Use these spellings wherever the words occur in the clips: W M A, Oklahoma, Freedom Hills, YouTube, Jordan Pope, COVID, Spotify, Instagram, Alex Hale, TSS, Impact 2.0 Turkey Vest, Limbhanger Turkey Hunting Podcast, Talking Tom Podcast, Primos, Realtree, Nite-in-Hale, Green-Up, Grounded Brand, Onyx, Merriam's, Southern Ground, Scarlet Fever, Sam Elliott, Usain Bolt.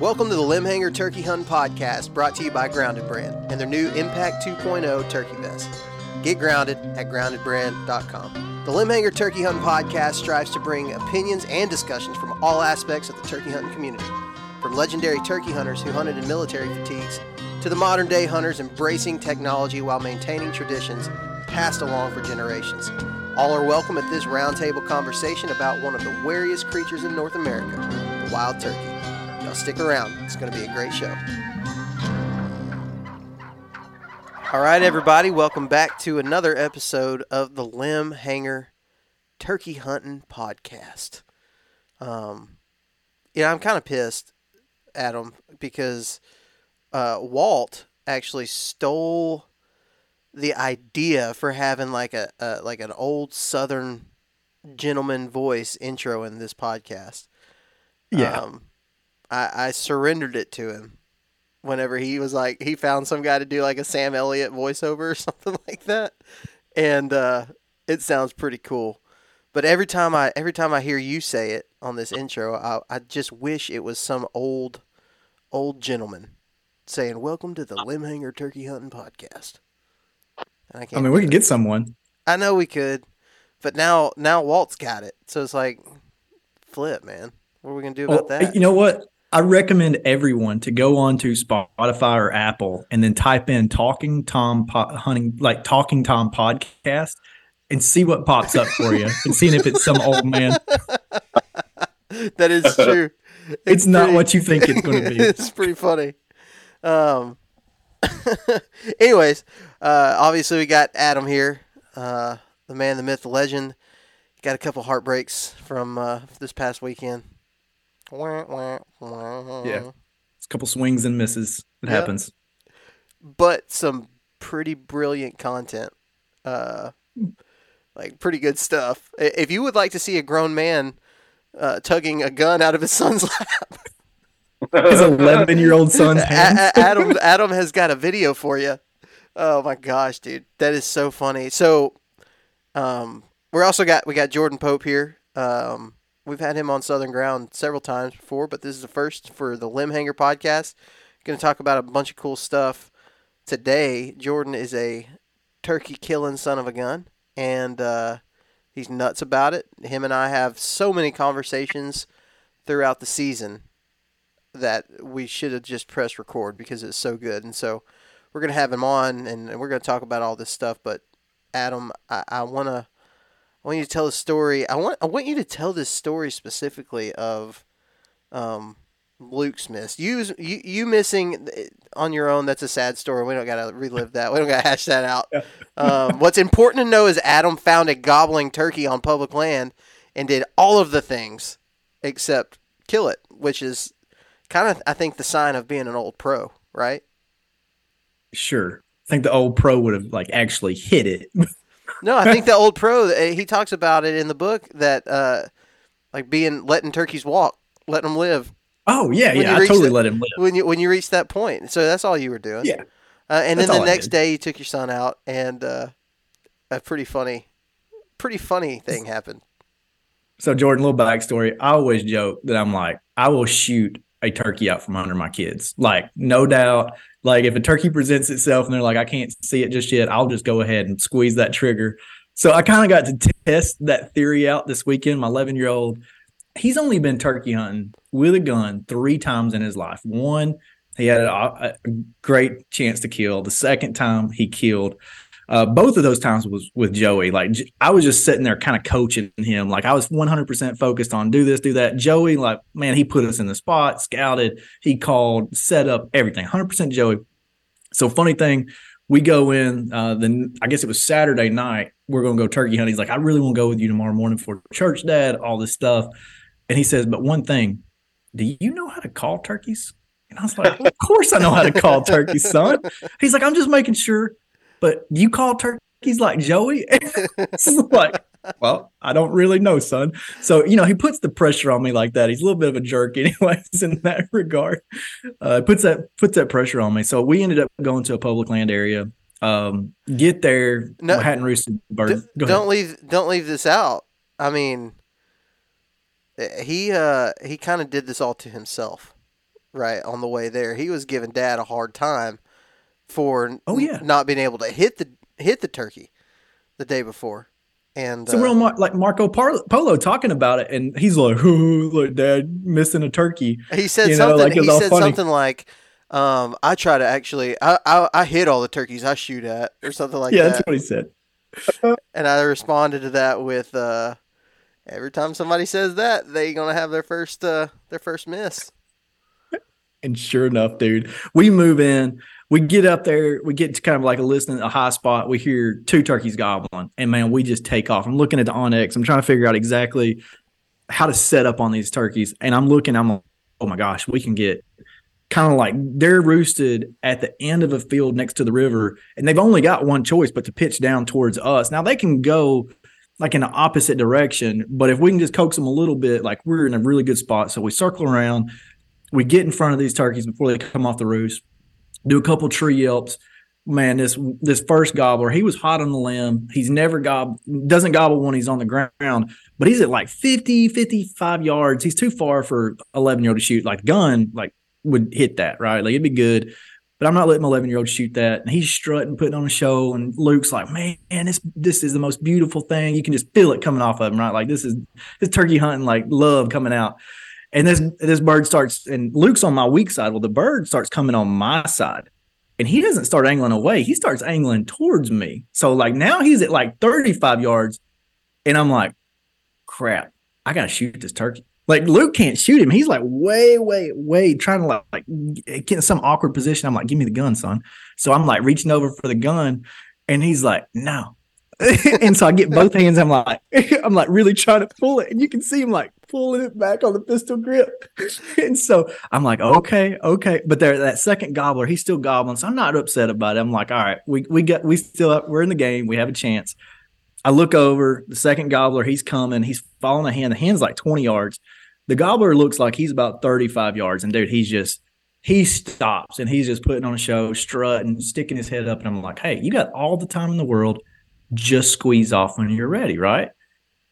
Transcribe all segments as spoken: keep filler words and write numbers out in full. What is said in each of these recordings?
Welcome to the Limbhanger Turkey Hunting Podcast, brought to you by Grounded Brand and their new Impact two point oh Turkey Vest. Get grounded at grounded brand dot com. The Limbhanger Turkey Hunting Podcast strives to bring opinions and discussions from all aspects of the turkey hunting community, from legendary turkey hunters who hunted in military fatigues to the modern day hunters embracing technology while maintaining traditions passed along for generations. All are welcome at this roundtable conversation about one of the wariest creatures in North America, the wild turkey. Stick around. It's going to be a great show. All right, everybody. Welcome back to another episode of the Limbhanger Turkey Hunting Podcast. Um, yeah, I'm kind of pissed, Adam, because uh, Walt actually stole the idea for having like a, a like an old Southern gentleman voice intro in this podcast. Yeah. Um, I surrendered it to him whenever he was like, he found some guy to do like a Sam Elliott voiceover or something like that. And uh, it sounds pretty cool. But every time I every time I hear you say it on this intro, I, I just wish it was some old, old gentleman saying, welcome to the Limbhanger Turkey Hunting Podcast. And I, can't I mean, we could get someone. I know we could. But now, now Walt's got it. So it's like, flip, man. What are we going to do about well, that? You know what? I recommend everyone to go on to Spotify or Apple and then type in Talking Tom po- Hunting, like Talking Tom Podcast, and see what pops up for you and seeing if it's some old man. That is true. It's, it's not pretty, what you think it's going to be. It's pretty funny. Um. Anyways, uh, obviously we got Adam here, uh, the man, the myth, the legend. Got a couple heartbreaks from uh, this past weekend. Yeah, it's a couple swings and misses. It yep. happens, but some pretty brilliant content, uh, like pretty good stuff. If you would like to see a grown man uh, tugging a gun out of his son's lap, his eleven-year-old son's hands. A- Adam, Adam has got a video for you. Oh my gosh, dude, that is so funny. So, um, we're also got we got Jordan Pope here. Um, We've had him on Southern Ground several times before, but this is the first for the Limbhanger Podcast. Going to talk about a bunch of cool stuff today. Jordan is a turkey-killing son of a gun, and uh, he's nuts about it. Him and I have so many conversations throughout the season that we should have just pressed record because it's so good. And so we're going to have him on, and we're going to talk about all this stuff. But, Adam, I, I want to... I want you to tell a story. I want I want you to tell this story specifically of um, Luke's miss. You, you you missing on your own, that's a sad story. We don't got to relive that. We don't got to hash that out. Yeah. Um, what's important to know is Adam found a gobbling turkey on public land and did all of the things except kill it, which is kind of, I think, the sign of being an old pro, right? Sure. I think the old pro would have, like, actually hit it. No, I think the old pro, he talks about it in the book that, uh, like being, letting turkeys walk, letting them live. Oh yeah. When yeah. I totally the, let him live. When you, when you reach that point. So that's all you were doing. Yeah. Uh, and that's then the next day you took your son out and, uh, a pretty funny, pretty funny thing happened. So Jordan, a little backstory. I always joke that I'm like, I will shoot a turkey out from under my kids. Like, no doubt. Like, if a turkey presents itself and they're like, I can't see it just yet, I'll just go ahead and squeeze that trigger. So I kind of got to test that theory out this weekend. My eleven-year-old, he's only been turkey hunting with a gun three times in his life. One He had a, a great chance to kill. The second time he killed, uh, both of those times was with Joey. Like, I was just sitting there kind of coaching him. Like, I was one hundred percent focused on do this, do that. Joey, like, man, he put us in the spot, scouted, he called, set up everything, one hundred percent Joey. So funny thing, we go in, uh, then I guess it was Saturday night. We're going to go turkey hunting. He's like, I really want to go with you tomorrow morning for church, Dad, all this stuff. And he says, but one thing, do you know how to call turkeys? And I was like, well, of course I know how to call turkeys, son. He's like, I'm just making sure. But you call turkeys like Joey? He's like, well, I don't really know, son. So, you know, he puts the pressure on me like that. He's a little bit of a jerk anyways in that regard. Uh, puts that puts that pressure on me. So we ended up going to a public land area. Um, get there. No, hadn't roosted the bird. D- don't leave. Don't leave this out. I mean, he uh, he kind of did this all to himself, right? On the way there, he was giving Dad a hard time for oh, yeah. not being able to hit the hit the turkey the day before. And so uh, we're on Mar- like Marco Polo talking about it, and he's like, "Ooh, look, Dad missing a turkey." He said you something. Know, like, he said funny. something like, "Um, I try to actually, I, I I hit all the turkeys I shoot at, or something like yeah, that." Yeah, that's what he said. And I responded to that with, uh, "Every time somebody says that, they gonna have their first uh, their first miss." And sure enough, dude, we move in. We get up there. We get to kind of like a listening, a high spot. We hear two turkeys gobbling, and man, we just take off. I'm looking at the Onyx. I'm trying to figure out exactly how to set up on these turkeys, and I'm looking. I'm like, oh my gosh, we can get kind of like they're roosted at the end of a field next to the river, and they've only got one choice, but to pitch down towards us. Now they can go like in the opposite direction, but if we can just coax them a little bit, like we're in a really good spot. So we circle around. We get in front of these turkeys before they come off the roost. Do a couple tree yelps, man. This this first gobbler, he was hot on the limb. He's never gobbled, doesn't gobble when he's on the ground, but he's at like fifty, fifty-five yards. He's too far for eleven-year-old to shoot. Like gun, like would hit that, right? Like it'd be good, but I'm not letting my eleven-year-old shoot that. And he's strutting, putting on a show, and Luke's like, man, this this is the most beautiful thing. You can just feel it coming off of him, right? Like this is this turkey hunting, like love coming out. And this this bird starts, and Luke's on my weak side. Well, the bird starts coming on my side, and he doesn't start angling away. He starts angling towards me. So, like, now he's at, like, thirty-five yards, and I'm like, crap, I got to shoot this turkey. Like, Luke can't shoot him. He's, like, way, way, way trying to, like, like get in some awkward position. I'm like, give me the gun, son. So I'm, like, reaching over for the gun, and he's like, no. And so I get both hands. I'm like, I'm like really trying to pull it, and you can see him like pulling it back on the pistol grip. And so I'm like, okay, okay. But there, that second gobbler, he's still gobbling, so I'm not upset about it. I'm like, all right, we we got we still up, we're in the game, we have a chance. I look over the second gobbler, he's coming, he's following a hand. The hand's like twenty yards. The gobbler looks like he's about thirty-five yards, and dude, he's just he stops and he's just putting on a show, strutting, sticking his head up, and I'm like, hey, you got all the time in the world. Just squeeze off when you're ready, right?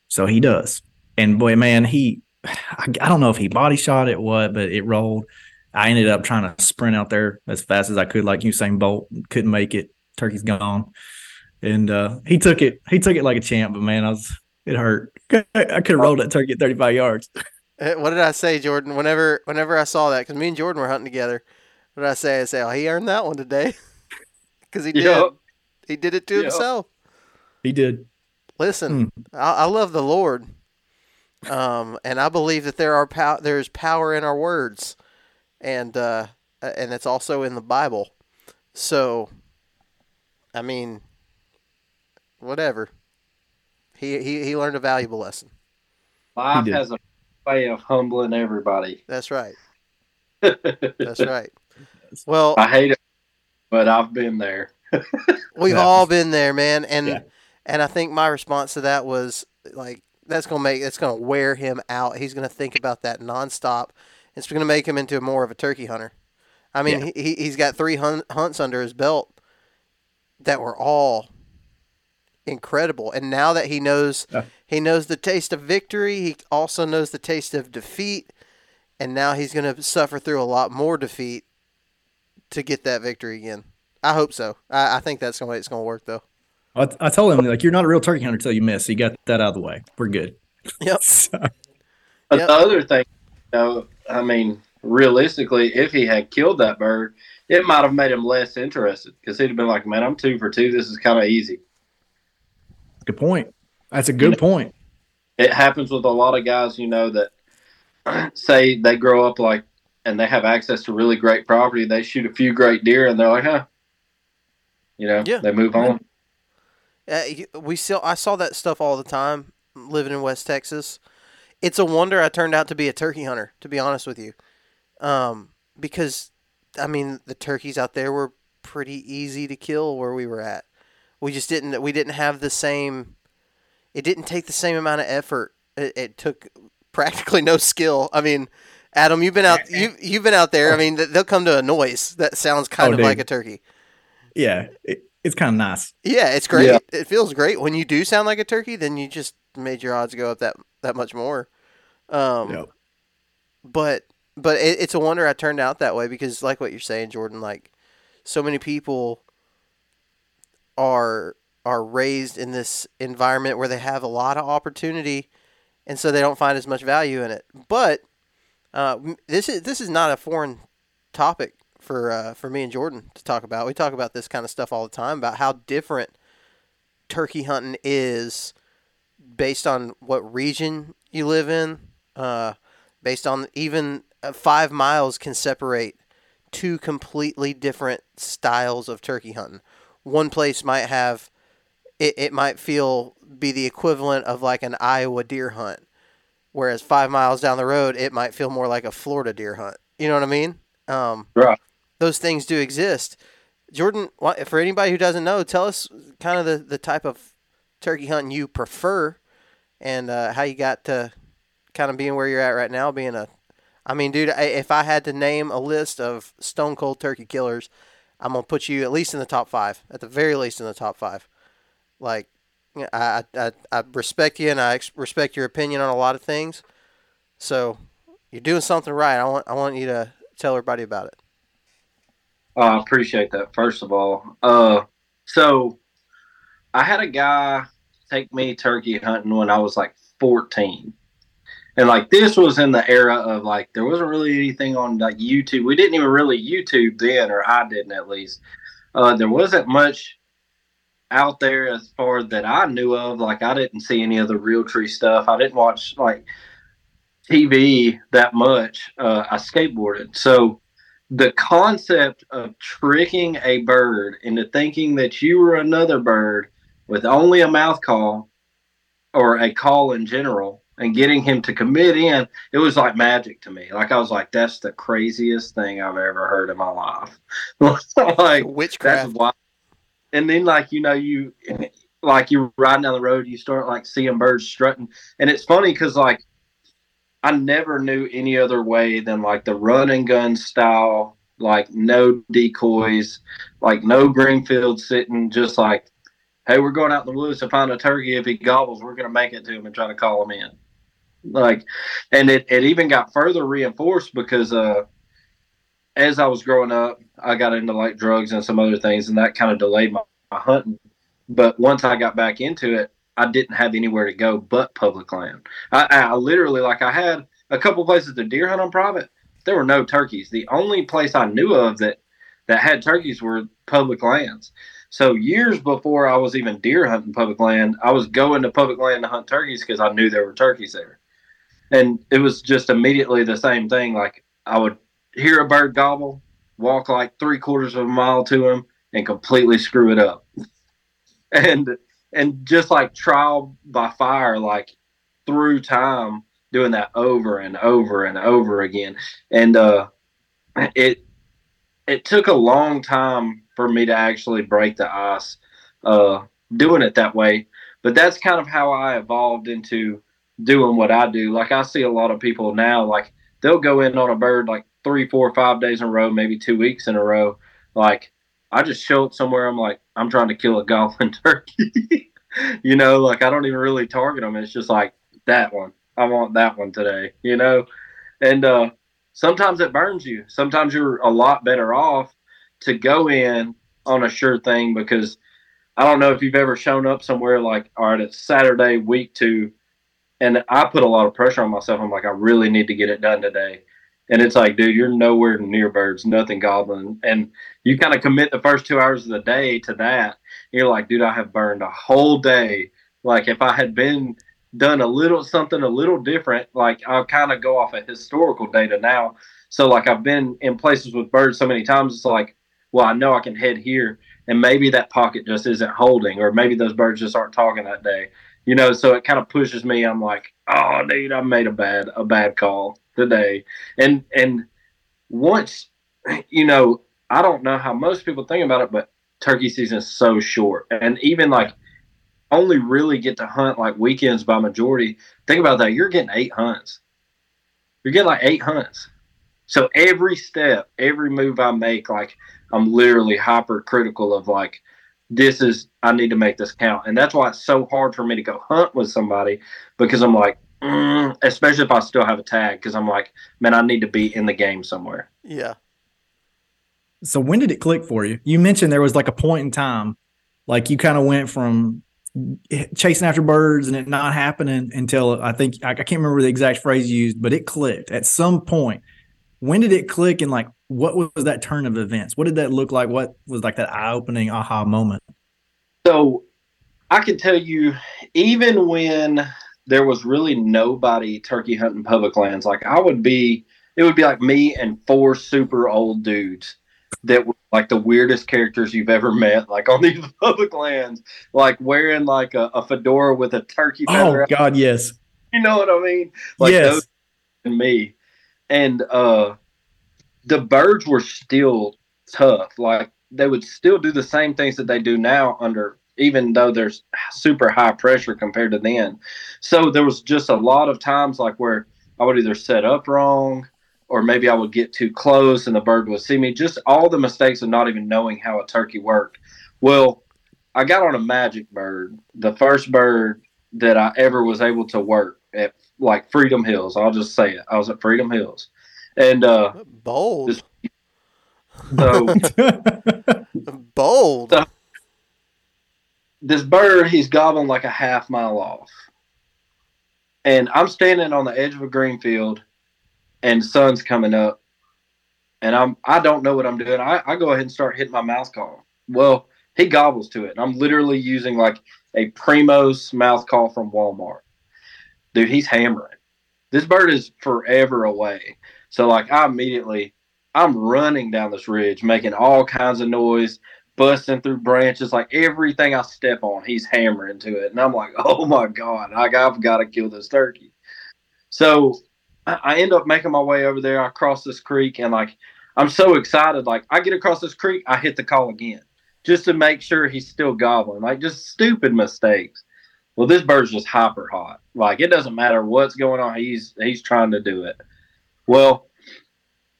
So he does. And boy, man, he, I, I don't know if he body shot it, what, but it rolled. I ended up trying to sprint out there as fast as I could, like Usain Bolt. Couldn't make it. Turkey's gone. And uh, he took it, he took it like a champ, but man, I was, it hurt. I could have rolled that turkey at thirty-five yards. What did I say, Jordan? Whenever, whenever I saw that, because me and Jordan were hunting together, what did I say? I said, oh, he earned that one today. Because he did. Yep. He did it to yep. himself. He did. Listen, mm. I, I love the Lord, um, and I believe that there are pow- there's power in our words, and uh, and it's also in the Bible. So, I mean, whatever. He he he learned a valuable lesson. Life has a way of humbling everybody. That's right. That's right. Well, I hate it, but I've been there. We've all been there, man, and. Yeah. And I think my response to that was like, that's going to make, that's going to wear him out. He's going to think about that nonstop. It's going to make him into more of a turkey hunter. I mean, yeah. he, he's got three hun- hunts under his belt that were all incredible. And now that he knows, yeah. he knows the taste of victory. He also knows the taste of defeat. And now he's going to suffer through a lot more defeat to get that victory again. I hope so. I, I think that's the way it's going to work though. I, I told him, like, you're not a real turkey hunter until you miss. So you got that out of the way. We're good. Yep. So. But yep. The other thing, you know, I mean, realistically, if he had killed that bird, it might have made him less interested because he'd have been like, man, I'm two for two. This is kind of easy. Good point. That's a good point. It happens with a lot of guys, you know, that say they grow up like, and they have access to really great property. They shoot a few great deer and they're like, huh, you know, yeah. they move on. Uh, we still, I saw that stuff all the time living in West Texas. It's a wonder I turned out to be a turkey hunter, to be honest with you. Um, because I mean, the turkeys out there were pretty easy to kill where we were at. We just didn't, we didn't have the same, it didn't take the same amount of effort. It, it took practically no skill. I mean, Adam, you've been out, you, you've been out there. I mean, they'll come to a noise that sounds kind oh, of dude. like a turkey. Yeah. It, it's kind of nice. Yeah. It's great. Yeah. It feels great when you do sound like a turkey, then you just made your odds go up that, that much more. Um, yep. but, But it, it's a wonder I turned out that way because, like what you're saying, Jordan, like so many people are are raised in this environment where they have a lot of opportunity, and so they don't find as much value in it. But uh, this is this is not a foreign topic for uh, for me and Jordan to talk about. We talk about this kind of stuff all the time about how different turkey hunting is based on what region you live in, uh, based on even. Five miles can separate two completely different styles of turkey hunting. One place might have, it, it might feel be the equivalent of like an Iowa deer hunt. Whereas five miles down the road, it might feel more like a Florida deer hunt. You know what I mean? Um, right. Those things do exist. Jordan, for anybody who doesn't know, tell us kind of the, the type of turkey hunting you prefer and uh, how you got to kind of being where you're at right now, being a, I mean, dude, if I had to name a list of stone cold turkey killers, I'm going to put you at least in the top five, at the very least in the top five. Like, I I, I respect you and I ex- respect your opinion on a lot of things. So you're doing something right. I want I want you to tell everybody about it. I uh, appreciate that, first of all. Uh, so I had a guy take me turkey hunting when I was like fourteen. And, like, this was in the era of, like, there wasn't really anything on, like, YouTube. We didn't even really YouTube then, or I didn't at least. Uh, there wasn't much out there as far that I knew of. Like, I didn't see any of the Realtree stuff. I didn't watch, like, T V that much. Uh, I skateboarded. So the concept of tricking a bird into thinking that you were another bird with only a mouth call or a call in general, and getting him to commit in, it was like magic to me. Like, I was like, that's the craziest thing I've ever heard in my life. Like, witchcraft. That's wild. And then, like, you know, you, like, you're riding down the road, you start, like, seeing birds strutting. And it's funny because, like, I never knew any other way than, like, the run and gun style, like, no decoys, like, no Greenfield sitting, just like, hey, we're going out in the woods to find a turkey. If he gobbles, we're going to make it to him and try to call him in. Like, and it, it even got further reinforced because uh, as I was growing up, I got into like drugs and some other things, and that kind of delayed my, my hunting. But once I got back into it, I didn't have anywhere to go but public land. I, I literally, like, I had a couple places to deer hunt on private. There were no turkeys. The only place I knew of that that had turkeys were public lands. So years before I was even deer hunting public land, I was going to public land to hunt turkeys because I knew there were turkeys there. And it was just immediately the same thing. Like, I would hear a bird gobble, walk like three quarters of a mile to him, and completely screw it up. And and just like trial by fire, like through time, doing that over and over and over again. And uh, it it took a long time for me to actually break the ice uh, doing it that way. But that's kind of how I evolved into doing what I do. Like, I see a lot of people now, like, they'll go in on a bird like three, four, five days in a row, maybe two weeks in a row. Like, I just show up somewhere. I'm like, I'm trying to kill a goblin turkey. You know, like, I don't even really target them. It's just like, that one. I want that one today, you know? And uh, sometimes it burns you. Sometimes you're a lot better off to go in on a sure thing, because I don't know if you've ever shown up somewhere like, all right, it's Saturday, week two, and I put a lot of pressure on myself. I'm like, I really need to get it done today. And it's like, dude, you're nowhere near birds, nothing gobbling. And you kind of commit the first two hours of the day to that. You're like, dude, I have burned a whole day. Like if I had been done a little something a little different, like I'll kind of go off of historical data now. So like I've been in places with birds so many times, it's like, well, I know I can head here and maybe that pocket just isn't holding, or maybe those birds just aren't talking that day. You know, so it kind of pushes me. I'm like, oh, dude, I made a bad a bad call today. And and once, you know, I don't know how most people think about it, but turkey season is so short. And even like only really get to hunt like weekends by majority. Think about that. You're getting eight hunts. You're getting like eight hunts. So every step, every move I make, like I'm literally hypercritical of like, this is, I need to make this count. And that's why it's so hard for me to go hunt with somebody, because I'm like, mm, especially if I still have a tag, because I'm like, man, I need to be in the game somewhere. Yeah. So when did it click for you? You mentioned there was like a point in time, like you kind of went from chasing after birds and it not happening until I think, I can't remember the exact phrase you used, but it clicked at some point. When did it click, and like, what was that turn of events? What did that look like? What was like that eye-opening aha moment? So I can tell you, even when there was really nobody turkey hunting public lands, like I would be, it would be like me and four super old dudes that were like the weirdest characters you've ever met, like on these public lands, like wearing like a, a fedora with a turkey feather. Oh God, yes. You know what I mean? Like yes. Those and me. And uh, the birds were still tough. Like they would still do the same things that they do now, under even though there's super high pressure compared to then. So there was just a lot of times like where I would either set up wrong, or maybe I would get too close and the bird would see me. Just all the mistakes of not even knowing how a turkey worked. Well, I got on a magic bird, the first bird that I ever was able to work at, like Freedom Hills. I'll just say it. I was at Freedom Hills. And uh bold. This, so bold. So, this bird, he's gobbling like a half mile off. And I'm standing on the edge of a green field and sun's coming up. And I'm I don't know what I'm doing. I, I go ahead and start hitting my mouth call. Well, he gobbles to it. And I'm literally using like a Primos mouth call from Walmart. Dude, he's hammering. This bird is forever away. So, like, I immediately, I'm running down this ridge, making all kinds of noise, busting through branches. Like, everything I step on, he's hammering to it. And I'm like, oh, my God, I, I've got to kill this turkey. So, I, I end up making my way over there. I cross this creek, and, like, I'm so excited. Like, I get across this creek, I hit the call again just to make sure he's still gobbling. Like, just stupid mistakes. Well, this bird's just hyper hot. Like, it doesn't matter what's going on. He's he's trying to do it. Well,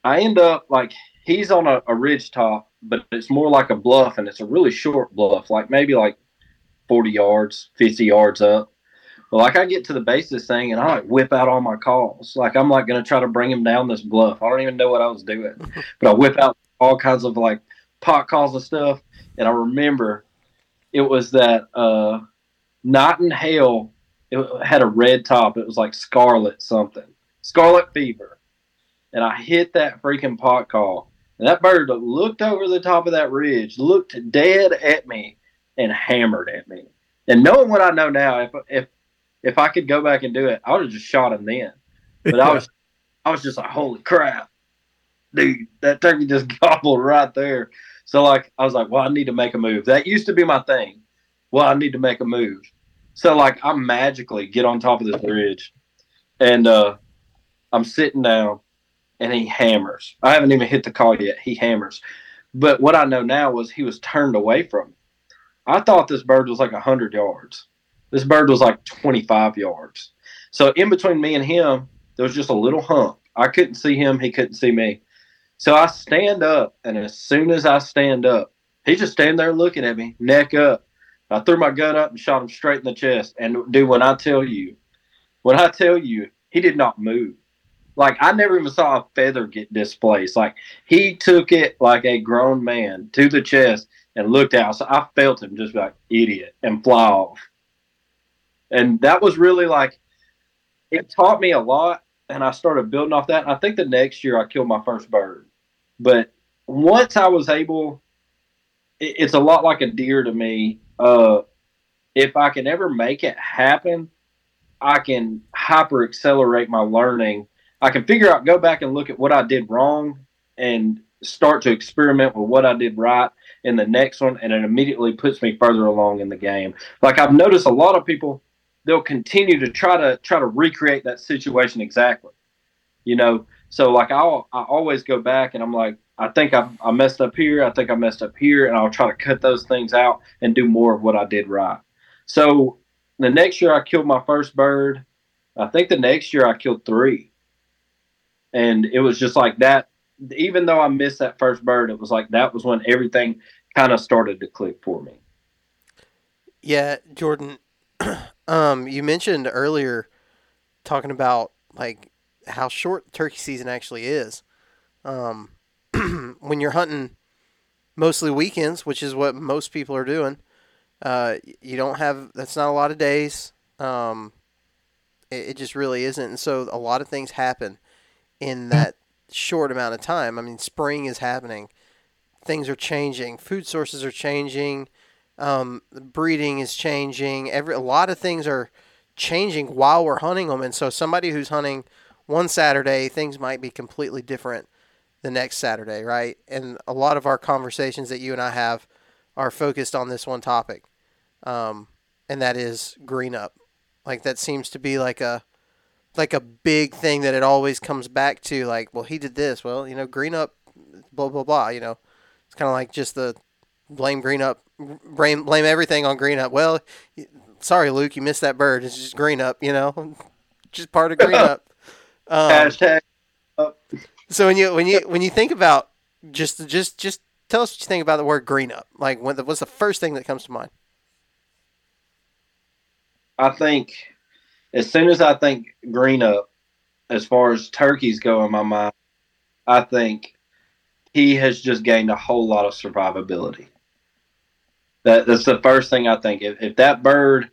I end up, like, he's on a, a ridge top, but it's more like a bluff, and it's a really short bluff, like maybe like forty yards, fifty yards up. Well, like, I get to the base of this thing, and I, like, whip out all my calls. Like, I'm, like, going to try to bring him down this bluff. I don't even know what I was doing. But I whip out all kinds of, like, pot calls and stuff, and I remember it was that uh, – Nite-in-Hale, it had a red top. It was like Scarlet something. Scarlet Fever. And I hit that freaking pot call. And that bird looked over the top of that ridge, looked dead at me, and hammered at me. And knowing what I know now, if if if I could go back and do it, I would have just shot him then. But I was I was just like, holy crap. Dude, that turkey just gobbled right there. So like I was like, well, I need to make a move. That used to be my thing. Well, I need to make a move. So, like, I magically get on top of this ridge, and uh, I'm sitting down, and he hammers. I haven't even hit the call yet. He hammers. But what I know now was he was turned away from me. I thought this bird was like one hundred yards. This bird was like twenty-five yards. So, in between me and him, there was just a little hump. I couldn't see him. He couldn't see me. So, I stand up, and as soon as I stand up, he's just standing there looking at me, neck up. I threw my gun up and shot him straight in the chest. And dude, when I tell you, when I tell you, he did not move. Like, I never even saw a feather get displaced. Like, he took it like a grown man to the chest and looked out. So I felt him just like, idiot, and fly off. And that was really like, it taught me a lot. and I started building off that. I think the next year I killed my first bird. But once I was able, it, it's a lot like a deer to me. Uh, if I can ever make it happen, I can hyper accelerate my learning. I can figure out, go back and look at what I did wrong and start to experiment with what I did right in the next one, and it immediately puts me further along in the game. Like, I've noticed a lot of people, they'll continue to try to try to recreate that situation exactly, you know. So like I'll I always go back and I'm like, I think I I messed up here, I think I messed up here, and I'll try to cut those things out and do more of what I did right. So the next year I killed my first bird. I think the next year I killed three, and it was just like that. Even though I missed that first bird, it was like that was when everything kind of started to click for me. Yeah, Jordan, um, you mentioned earlier talking about like how short turkey season actually is. Um, when you're hunting mostly weekends, which is what most people are doing, uh, you don't have, that's not a lot of days. Um, it, it just really isn't. And so a lot of things happen in that short amount of time. I mean, spring is happening. Things are changing. Food sources are changing. Um, breeding is changing. Every, a lot of things are changing while we're hunting them. And so somebody who's hunting one Saturday, things might be completely different the next Saturday, right? And a lot of our conversations that you and I have are focused on this one topic. Um, and that is green up. Like, that seems to be like a, like a big thing that it always comes back to, like, well, he did this. Well, you know, green up, blah, blah, blah, you know. It's kind of like just the blame green up, blame, blame everything on green up. Well, sorry, Luke, you missed that bird. It's just green up, you know, just part of green up. Um, Hashtag. So when you, when you, when you think about just, just, just tell us what you think about the word green up. Like, when the, what's the first thing that comes to mind? I think, as soon as I think green up, as far as turkeys go in my mind, I think he has just gained a whole lot of survivability. That, that's the first thing I think. If, if that bird,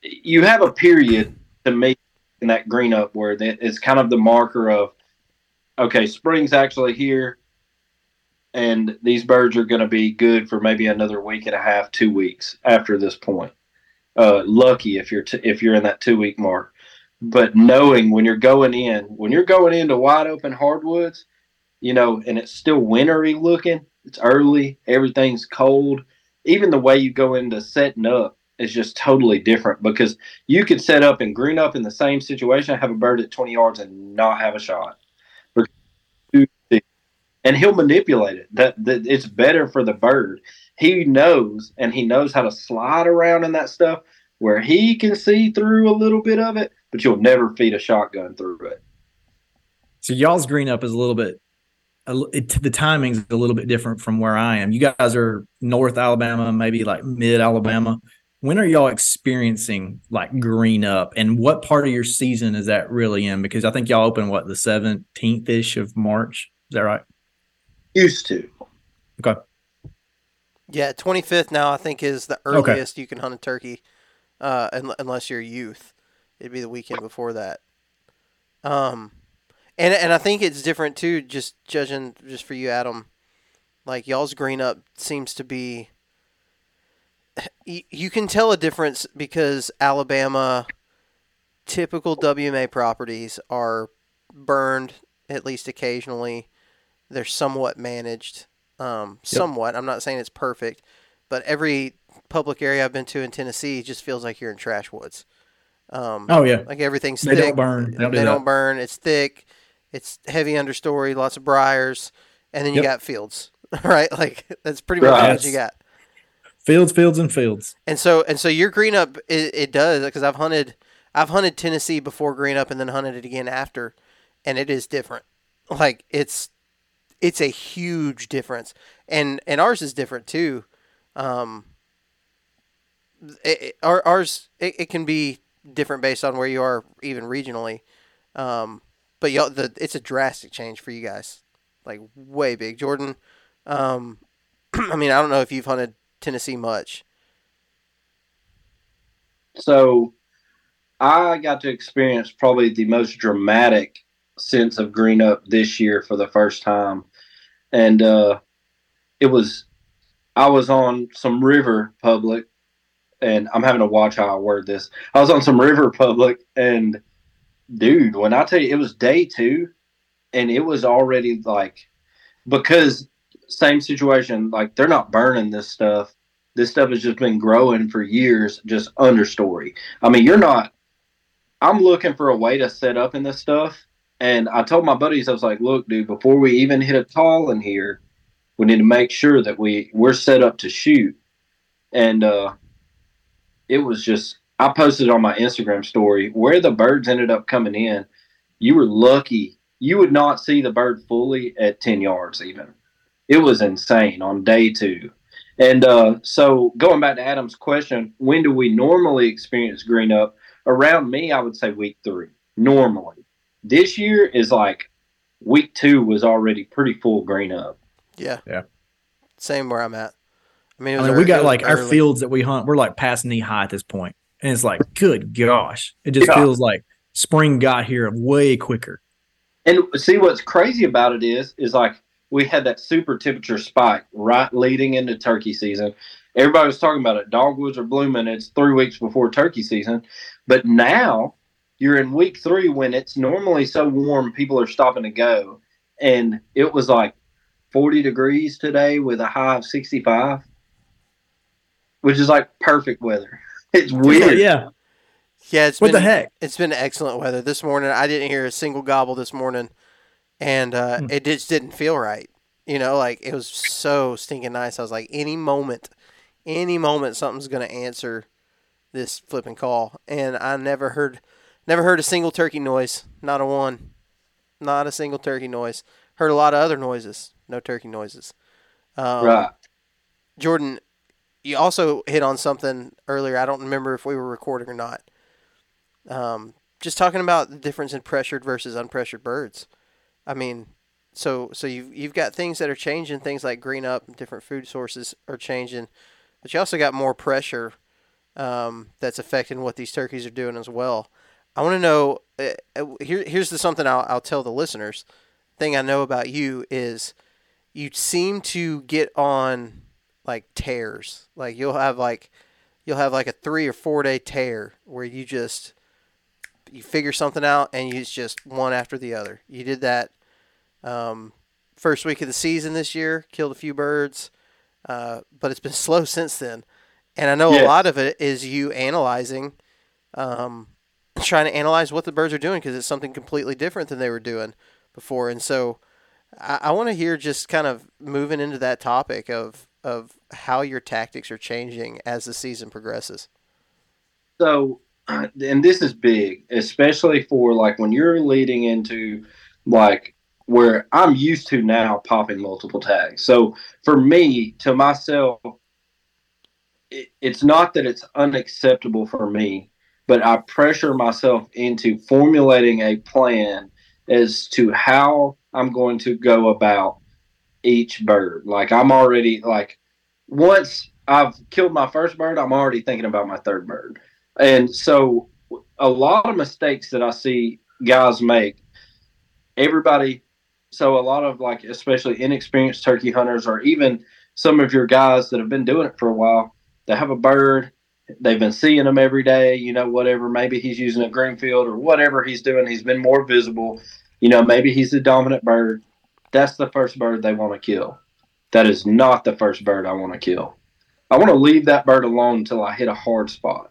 you have a period to me in that green up where it's kind of the marker of, okay, spring's actually here, and these birds are going to be good for maybe another week and a half, two weeks after this point. Uh, lucky if you're t- if you're in that two week mark, but knowing when you're going in, when you're going into wide open hardwoods, you know, and it's still wintry looking, it's early, everything's cold. Even the way you go into setting up is just totally different, because you could set up and green up in the same situation, have a bird at twenty yards and not have a shot, and he'll manipulate it. That, that it's better for the bird. He knows, and he knows how to slide around in that stuff where he can see through a little bit of it, but you'll never feed a shotgun through it. So y'all's green up is a little bit, a, it, the timing's a little bit different from where I am. You guys are North Alabama, maybe like mid Alabama. When are y'all experiencing like green up, and what part of your season is that really in? Because I think y'all open what, the seventeenth ish of March. Is that right? Used to. Okay. Yeah, twenty-fifth now I think is the earliest okay. you can hunt a turkey, uh, un- unless you're youth. It'd be the weekend before that. Um, and and I think it's different too, just judging just for you, Adam. Like, y'all's green up seems to be, you, you can tell a difference because Alabama, typical W M A properties are burned at least occasionally. They're somewhat managed. Um, somewhat. Yep. I'm not saying it's perfect, but every public area I've been to in Tennessee just feels like you're in trash woods. Um, oh yeah, like everything's they thick. Don't burn. They don't, they do don't burn. It's thick. It's heavy understory. Lots of briars, and then you yep. got fields, right? Like, that's pretty much right. what you got. Fields, fields, and fields. And so, and so your green up, it, it does, because I've hunted, I've hunted Tennessee before green up, and then hunted it again after, and it is different. Like, it's. It's a huge difference, and and ours is different too. Um, it, it, our, ours it, it can be different based on where you are, even regionally. Um, but y'all, the, it's a drastic change for you guys, like way big. Jordan, um, I mean, I don't know if you've hunted Tennessee much. So, I got to experience probably the most dramatic sense of green up this year for the first time. And uh, it was, I was on some river public, and I'm having to watch how I word this. I was on some river public, and dude, when I tell you, it was day two, and it was already like, because same situation, like they're not burning this stuff. This stuff has just been growing for years, just understory. I mean, you're not, I'm looking for a way to set up in this stuff. And I told my buddies, I was like, look, dude, before we even hit a tall in here, we need to make sure that we, we're set up to shoot. And uh, it was just, I posted on my Instagram story where the birds ended up coming in. You were lucky. You would not see the bird fully at ten yards even. It was insane on day two. And uh, so going back to Adam's question, when do we normally experience green up? Around me, I would say week three, normally. This year is like week two was already pretty full green up. Yeah. Yeah. Same where I'm at. I mean, it was I mean we got like early. Our fields that we hunt, we're like past knee high at this point. And it's like, good gosh. It just yeah. feels like spring got here way quicker. And see what's crazy about it is, is like, we had that super temperature spike right leading into turkey season. Everybody was talking about it. Dogwoods are blooming. It's three weeks before turkey season. But now you're in week three when it's normally so warm, people are stopping to go. And it was like forty degrees today with a high of sixty-five, which is like perfect weather. It's weird. Yeah. Yeah. It's what been, the heck? It's been excellent weather this morning. I didn't hear a single gobble this morning. And uh, it just didn't feel right. You know, like it was so stinking nice. I was like, any moment, any moment something's going to answer this flipping call. And I never heard, never heard a single turkey noise. Not a one. Not a single turkey noise. Heard a lot of other noises. No turkey noises. Um, right. Jordan, you also hit on something earlier. I don't remember if we were recording or not. Um, just talking about the difference in pressured versus unpressured birds. I mean, so so you've, you've got things that are changing, things like green up, different food sources are changing, but you also got more pressure um, that's affecting what these turkeys are doing as well. I want to know, uh, here, here's the something I'll, I'll tell the listeners. Thing I know about you is you seem to get on like tears. Like you'll have like, you'll have like a three or four day tear where you just... you figure something out and you just one after the other. You did that um, first week of the season this year, killed a few birds, uh, but it's been slow since then. And I know yeah. a lot of it is you analyzing, um, trying to analyze what the birds are doing because it's something completely different than they were doing before. And so I, I want to hear just kind of moving into that topic of, of how your tactics are changing as the season progresses. So, and this is big, especially for like when you're leading into like where I'm used to now popping multiple tags. So for me, to myself, it, it's not that it's unacceptable for me, but I pressure myself into formulating a plan as to how I'm going to go about each bird. Like I'm already like once I've killed my first bird, I'm already thinking about my third bird. And so a lot of mistakes that I see guys make, everybody, so a lot of like especially inexperienced turkey hunters or even some of your guys that have been doing it for a while, they have a bird, they've been seeing them every day, you know, whatever, maybe he's using a green field or whatever he's doing, he's been more visible, you know, maybe he's the dominant bird. That's the first bird they want to kill. That is not the first bird I want to kill. I want to leave that bird alone until I hit a hard spot.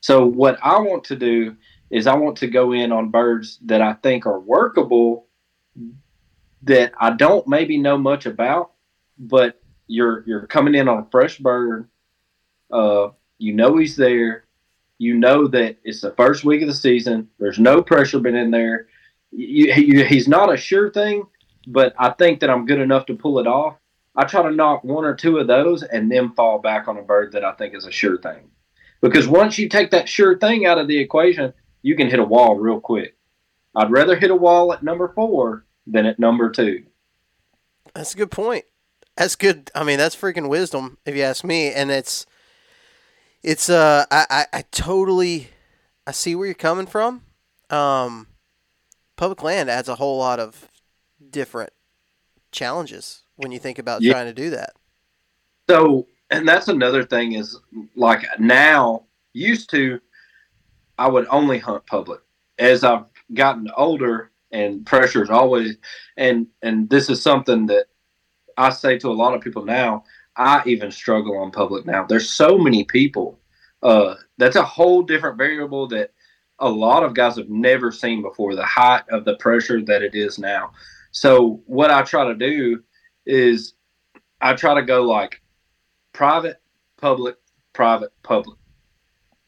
So what I want to do is I want to go in on birds that I think are workable that I don't maybe know much about, but you're you're coming in on a fresh bird. Uh, you know he's there. You know that it's the first week of the season. There's no pressure been in there. You, you, he's not a sure thing, but I think that I'm good enough to pull it off. I try to knock one or two of those and then fall back on a bird that I think is a sure thing. Because once you take that sure thing out of the equation, you can hit a wall real quick. I'd rather hit a wall at number four than at number two. That's a good point. That's good. I mean, that's freaking wisdom, if you ask me. And it's, it's, uh, I, I, I totally, I see where you're coming from. Um, public land adds a whole lot of different challenges when you think about yeah. trying to do that. So, and that's another thing is, like, now, used to, I would only hunt public. As I've gotten older, and pressure is always, and and this is something that I say to a lot of people now, I even struggle on public now. There's so many people. Uh, that's a whole different variable that a lot of guys have never seen before, the height of the pressure that it is now. So what I try to do is I try to go like private, public, private, public.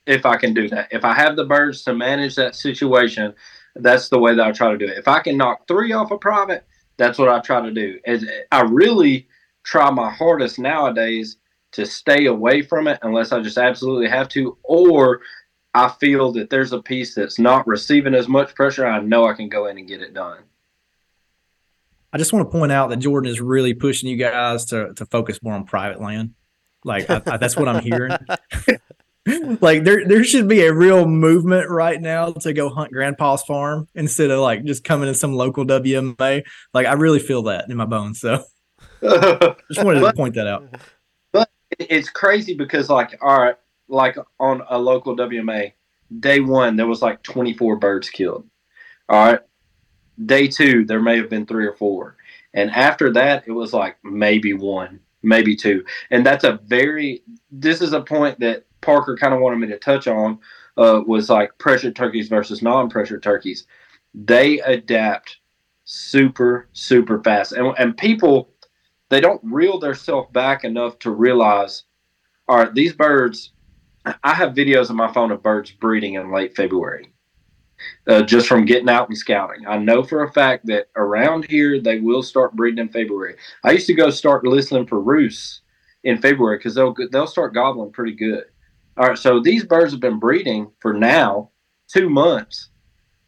If I can do that, if I have the birds to manage that situation, that's the way that I try to do it. If I can knock three off a private, that's what I try to do. As I really try my hardest nowadays to stay away from it unless I just absolutely have to, or I feel that there's a piece that's not receiving as much pressure. I know I can go in and get it done. I just want to point out that Jordan is really pushing you guys to to focus more on private land. Like, I, I, that's what I'm hearing. Like, there there should be a real movement right now to go hunt Grandpa's farm instead of, like, just coming to some local W M A. Like, I really feel that in my bones. So just wanted but, to point that out. But it's crazy because, like, all right, like on a local W M A, day one, there was like twenty-four birds killed. All right. Day two, there may have been three or four. And after that, it was like maybe one, maybe two. And that's a very, this is a point that Parker kind of wanted me to touch on, uh, was like pressured turkeys versus non-pressured turkeys. They adapt super, super fast. And, and people, they don't reel themselves back enough to realize, all right, these birds, I have videos on my phone of birds breeding in late February. Uh, just from getting out and scouting. I know for a fact that around here, they will start breeding in February. I used to go start listening for roosts in February because they'll they'll start gobbling pretty good. All right, so these birds have been breeding for now two months.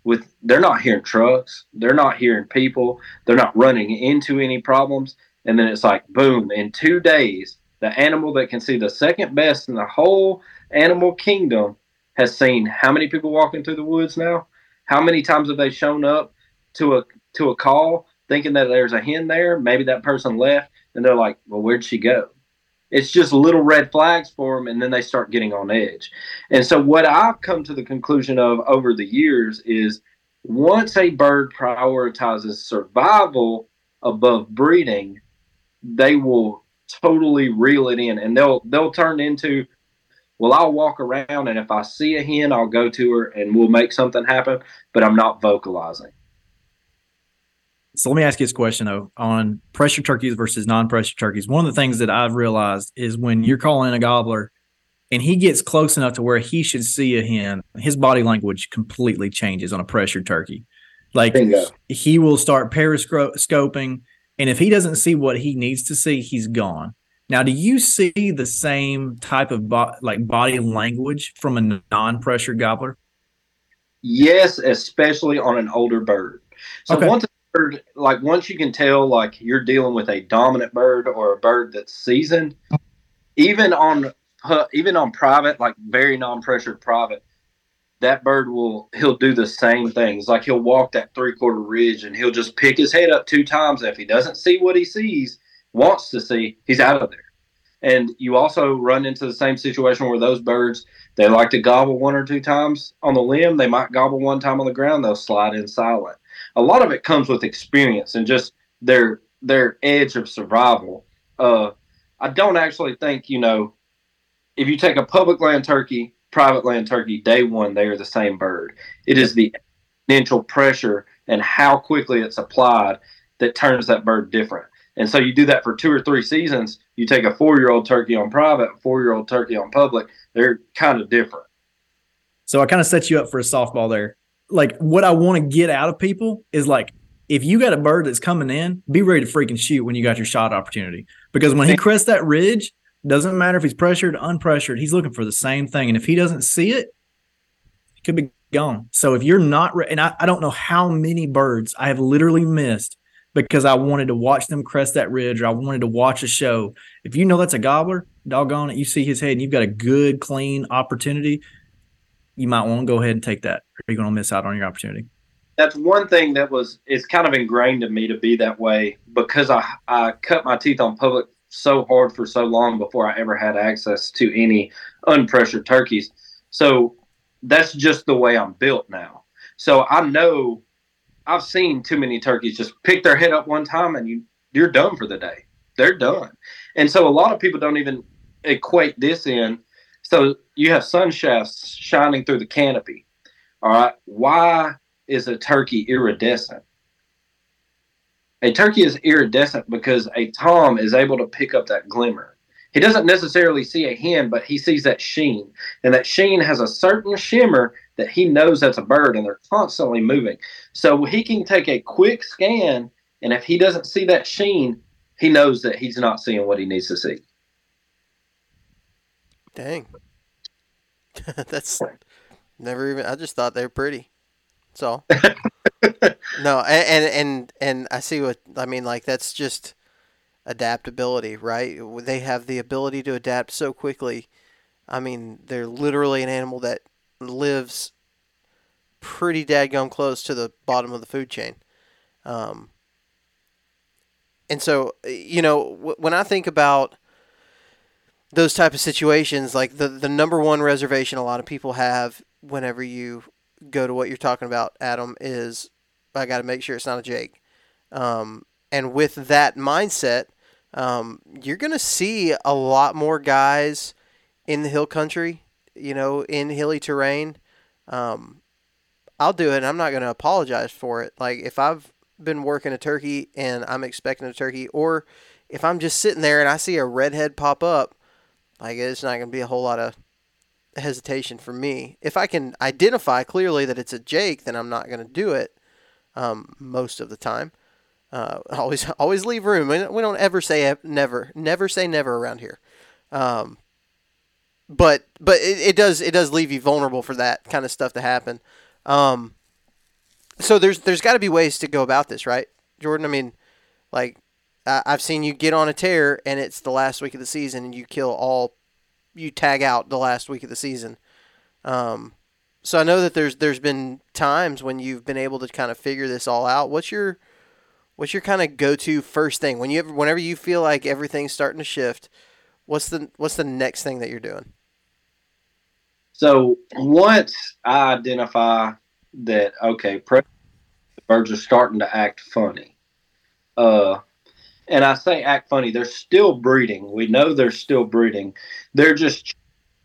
With they're not hearing trucks. They're not hearing people. They're not running into any problems. And then it's like, boom, in two days, the animal that can see the second best in the whole animal kingdom has seen how many people walking through the woods now? How many times have they shown up to a to a call thinking that there's a hen there? Maybe that person left, and they're like, well, where'd she go? It's just little red flags for them, and then they start getting on edge. And so what I've come to the conclusion of over the years is once a bird prioritizes survival above breeding, they will totally reel it in, and they'll they'll turn into – well, I'll walk around, and if I see a hen, I'll go to her, and we'll make something happen, but I'm not vocalizing. So let me ask you this question, though, on pressure turkeys versus non-pressure turkeys. One of the things that I've realized is when you're calling a gobbler, and he gets close enough to where he should see a hen, his body language completely changes on a pressure turkey. Like, bingo. He will start periscoping, and if he doesn't see what he needs to see, he's gone. Now, do you see the same type of bo- like body language from a non-pressure gobbler? Yes, especially on an older bird. So okay. once a bird, like once you can tell, like you're dealing with a dominant bird or a bird that's seasoned, even on even on private, like very non-pressured private, that bird will he'll do the same things. Like he'll walk that three-quarter ridge and he'll just pick his head up two times. And if he doesn't see what he sees, wants to see, he's out of there. And you also run into the same situation where those birds, they like to gobble one or two times on the limb. They might gobble one time on the ground. They'll slide in silent. A lot of it comes with experience and just their their edge of survival. Uh, I don't actually think, you know, if you take a public land turkey, private land turkey, day one, they are the same bird. It is the exponential pressure and how quickly it's applied that turns that bird different. And so you do that for two or three seasons. You take a four-year-old turkey on private, four-year-old turkey on public. They're kind of different. So I kind of set you up for a softball there. Like what I want to get out of people is like, if you got a bird that's coming in, be ready to freaking shoot when you got your shot opportunity. Because when he crests that ridge, doesn't matter if he's pressured, unpressured, he's looking for the same thing. And if he doesn't see it, he could be gone. So if you're not re- – and I, I don't know how many birds I have literally missed because I wanted to watch them crest that ridge or I wanted to watch a show. If you know that's a gobbler, doggone it, you see his head and you've got a good, clean opportunity, you might want to go ahead and take that, or you're going to miss out on your opportunity. That's one thing that was, it's kind of ingrained in me to be that way, because I, I cut my teeth on public so hard for so long before I ever had access to any unpressured turkeys. So that's just the way I'm built now. So I know I've seen too many turkeys just pick their head up one time and you, you're done for the day. They're done. And so a lot of people don't even equate this in. So you have sun shafts shining through the canopy. All right. Why is a turkey iridescent? A turkey is iridescent because a tom is able to pick up that glimmer. He doesn't necessarily see a hen, but he sees that sheen. And that sheen has a certain shimmer that he knows that's a bird, and they're constantly moving. So he can take a quick scan, and if he doesn't see that sheen, he knows that he's not seeing what he needs to see. Dang. That's never even, I just thought they were pretty. That's all. No, and, and, and, and I see what, I mean, like, that's just adaptability, right? They have the ability to adapt so quickly. I mean, they're literally an animal that lives pretty dadgum close to the bottom of the food chain. Um, and so, you know, w- when I think about those type of situations, like the, the number one reservation a lot of people have whenever you go to what you're talking about, Adam, is I got to make sure it's not a Jake. Um, and with that mindset, um, you're going to see a lot more guys in the hill country, you know, in hilly terrain. Um, I'll do it, and I'm not going to apologize for it. Like, if I've been working a turkey and I'm expecting a turkey, or if I'm just sitting there and I see a redhead pop up, like, it's not going to be a whole lot of hesitation for me. If I can identify clearly that it's a Jake, then I'm not going to do it. Um, most of the time, uh, always, always leave room. We don't, we don't ever say never, never say never around here. Um, but, but it, it does, it does leave you vulnerable for that kind of stuff to happen. Um, so there's, there's gotta be ways to go about this, right, Jordan? I mean, like, I, I've seen you get on a tear and it's the last week of the season and you kill all, you tag out the last week of the season. Um, So I know that there's there's been times when you've been able to kind of figure this all out. What's your what's your kind of go-to first thing when you ever, whenever you feel like everything's starting to shift? What's the what's the next thing that you're doing? So once I identify that, okay, the birds are starting to act funny, uh, and I say act funny, they're still breeding. We know they're still breeding. They're just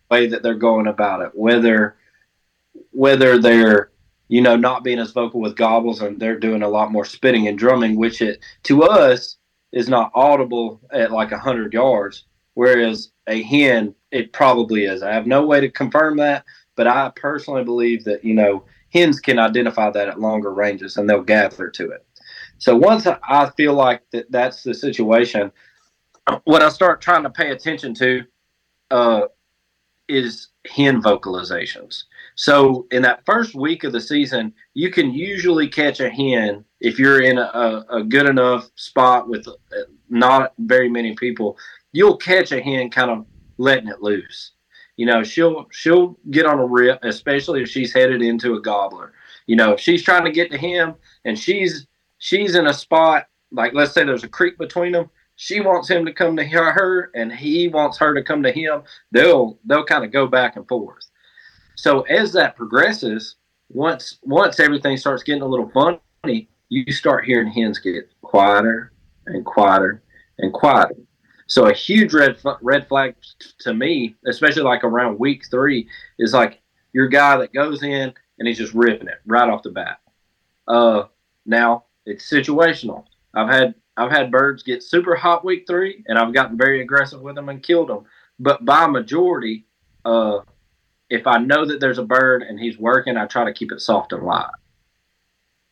the way that they're going about it, whether whether they're, you know, not being as vocal with gobbles and they're doing a lot more spitting and drumming, which it to us is not audible at like one hundred yards, whereas a hen, it probably is. I have no way to confirm that, but I personally believe that, you know, hens can identify that at longer ranges and they'll gather to it. So once I feel like that that's the situation, what I start trying to pay attention to uh, is hen vocalizations. So in that first week of the season, you can usually catch a hen if you're in a, a good enough spot with not very many people. You'll catch a hen kind of letting it loose. You know, she'll she'll get on a rip, especially if she's headed into a gobbler. You know, if she's trying to get to him and she's she's in a spot, like let's say there's a creek between them. She wants him to come to her and he wants her to come to him. They'll they'll kind of go back and forth. So as that progresses, once once everything starts getting a little funny, you start hearing hens get quieter and quieter and quieter. So a huge red red flag t- to me, especially like around week three, is like your guy that goes in and he's just ripping it right off the bat. Uh, now it's situational. I've had I've had birds get super hot week three, and I've gotten very aggressive with them and killed them. But by majority, uh. If I know that there's a bird and he's working, I try to keep it soft and light.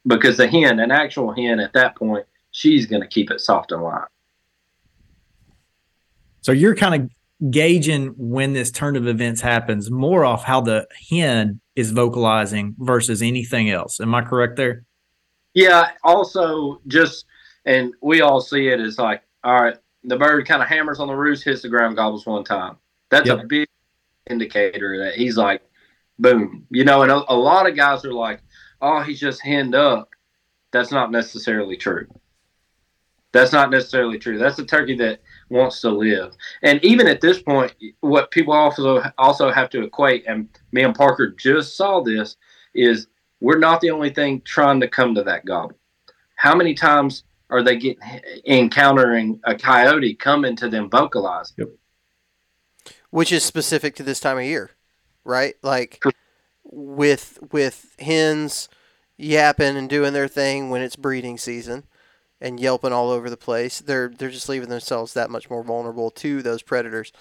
Because the hen, an actual hen at that point, she's going to keep it soft and light. So you're kind of gauging when this turn of events happens more off how the hen is vocalizing versus anything else. Am I correct there? Yeah. Also just, and we all see it as like, all right, the bird kind of hammers on the roost, hits the ground, gobbles one time. That's yep. a big indicator that he's like, boom. You know, and a, a lot of guys are like, oh, he's just hand up. That's not necessarily true. That's not necessarily true. That's a turkey that wants to live. And even at this point, what people also also have to equate, and me and Parker just saw this, is we're not the only thing trying to come to that gobble. How many times are they getting encountering a coyote coming to them vocalizing? Yep. Which is specific to this time of year, right? Like with with hens yapping and doing their thing when it's breeding season and yelping all over the place, they're they're just leaving themselves that much more vulnerable to those predators.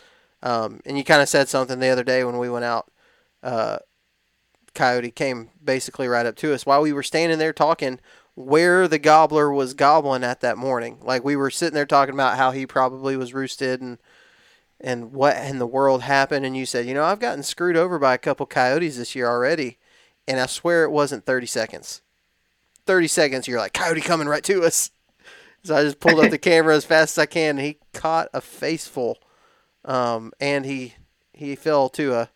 Um, and you kind of said something the other day when we went out. Uh, coyote came basically right up to us while we were standing there talking where the gobbler was gobbling at that morning. Like we were sitting there talking about how he probably was roosted and and what in the world happened. And you said, you know, I've gotten screwed over by a couple coyotes this year already. And I swear it wasn't thirty seconds. thirty seconds, you're like, coyote coming right to us. So I just pulled up the camera as fast as I can, and he caught a faceful, um, and he he fell to a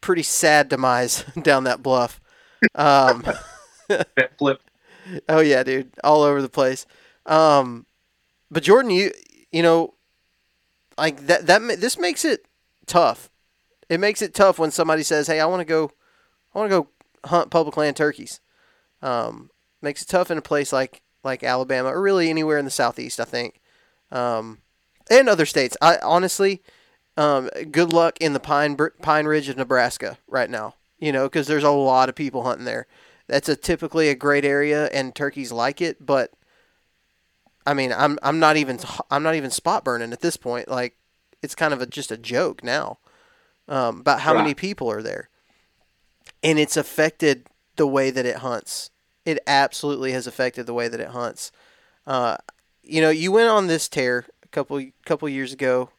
pretty sad demise down that bluff. Um, that flip. Oh yeah, dude, all over the place. Um, but Jordan, you you know, like that that this makes it tough. It makes it tough when somebody says, "Hey, I want to go, I want to go hunt public land turkeys." Um, makes it tough in a place like. like Alabama or really anywhere in the Southeast, I think. Um, and other states. I honestly, um, good luck in the Pine, Pine Ridge of Nebraska right now, you know, cause there's a lot of people hunting there. That's a typically a great area and turkeys like it. But I mean, I'm, I'm not even, I'm not even spot burning at this point. Like it's kind of a, just a joke now, um, about how yeah. many people are there, and it's affected the way that it hunts. It absolutely has affected the way that it hunts. Uh, you know, you went on this tear a couple couple years ago.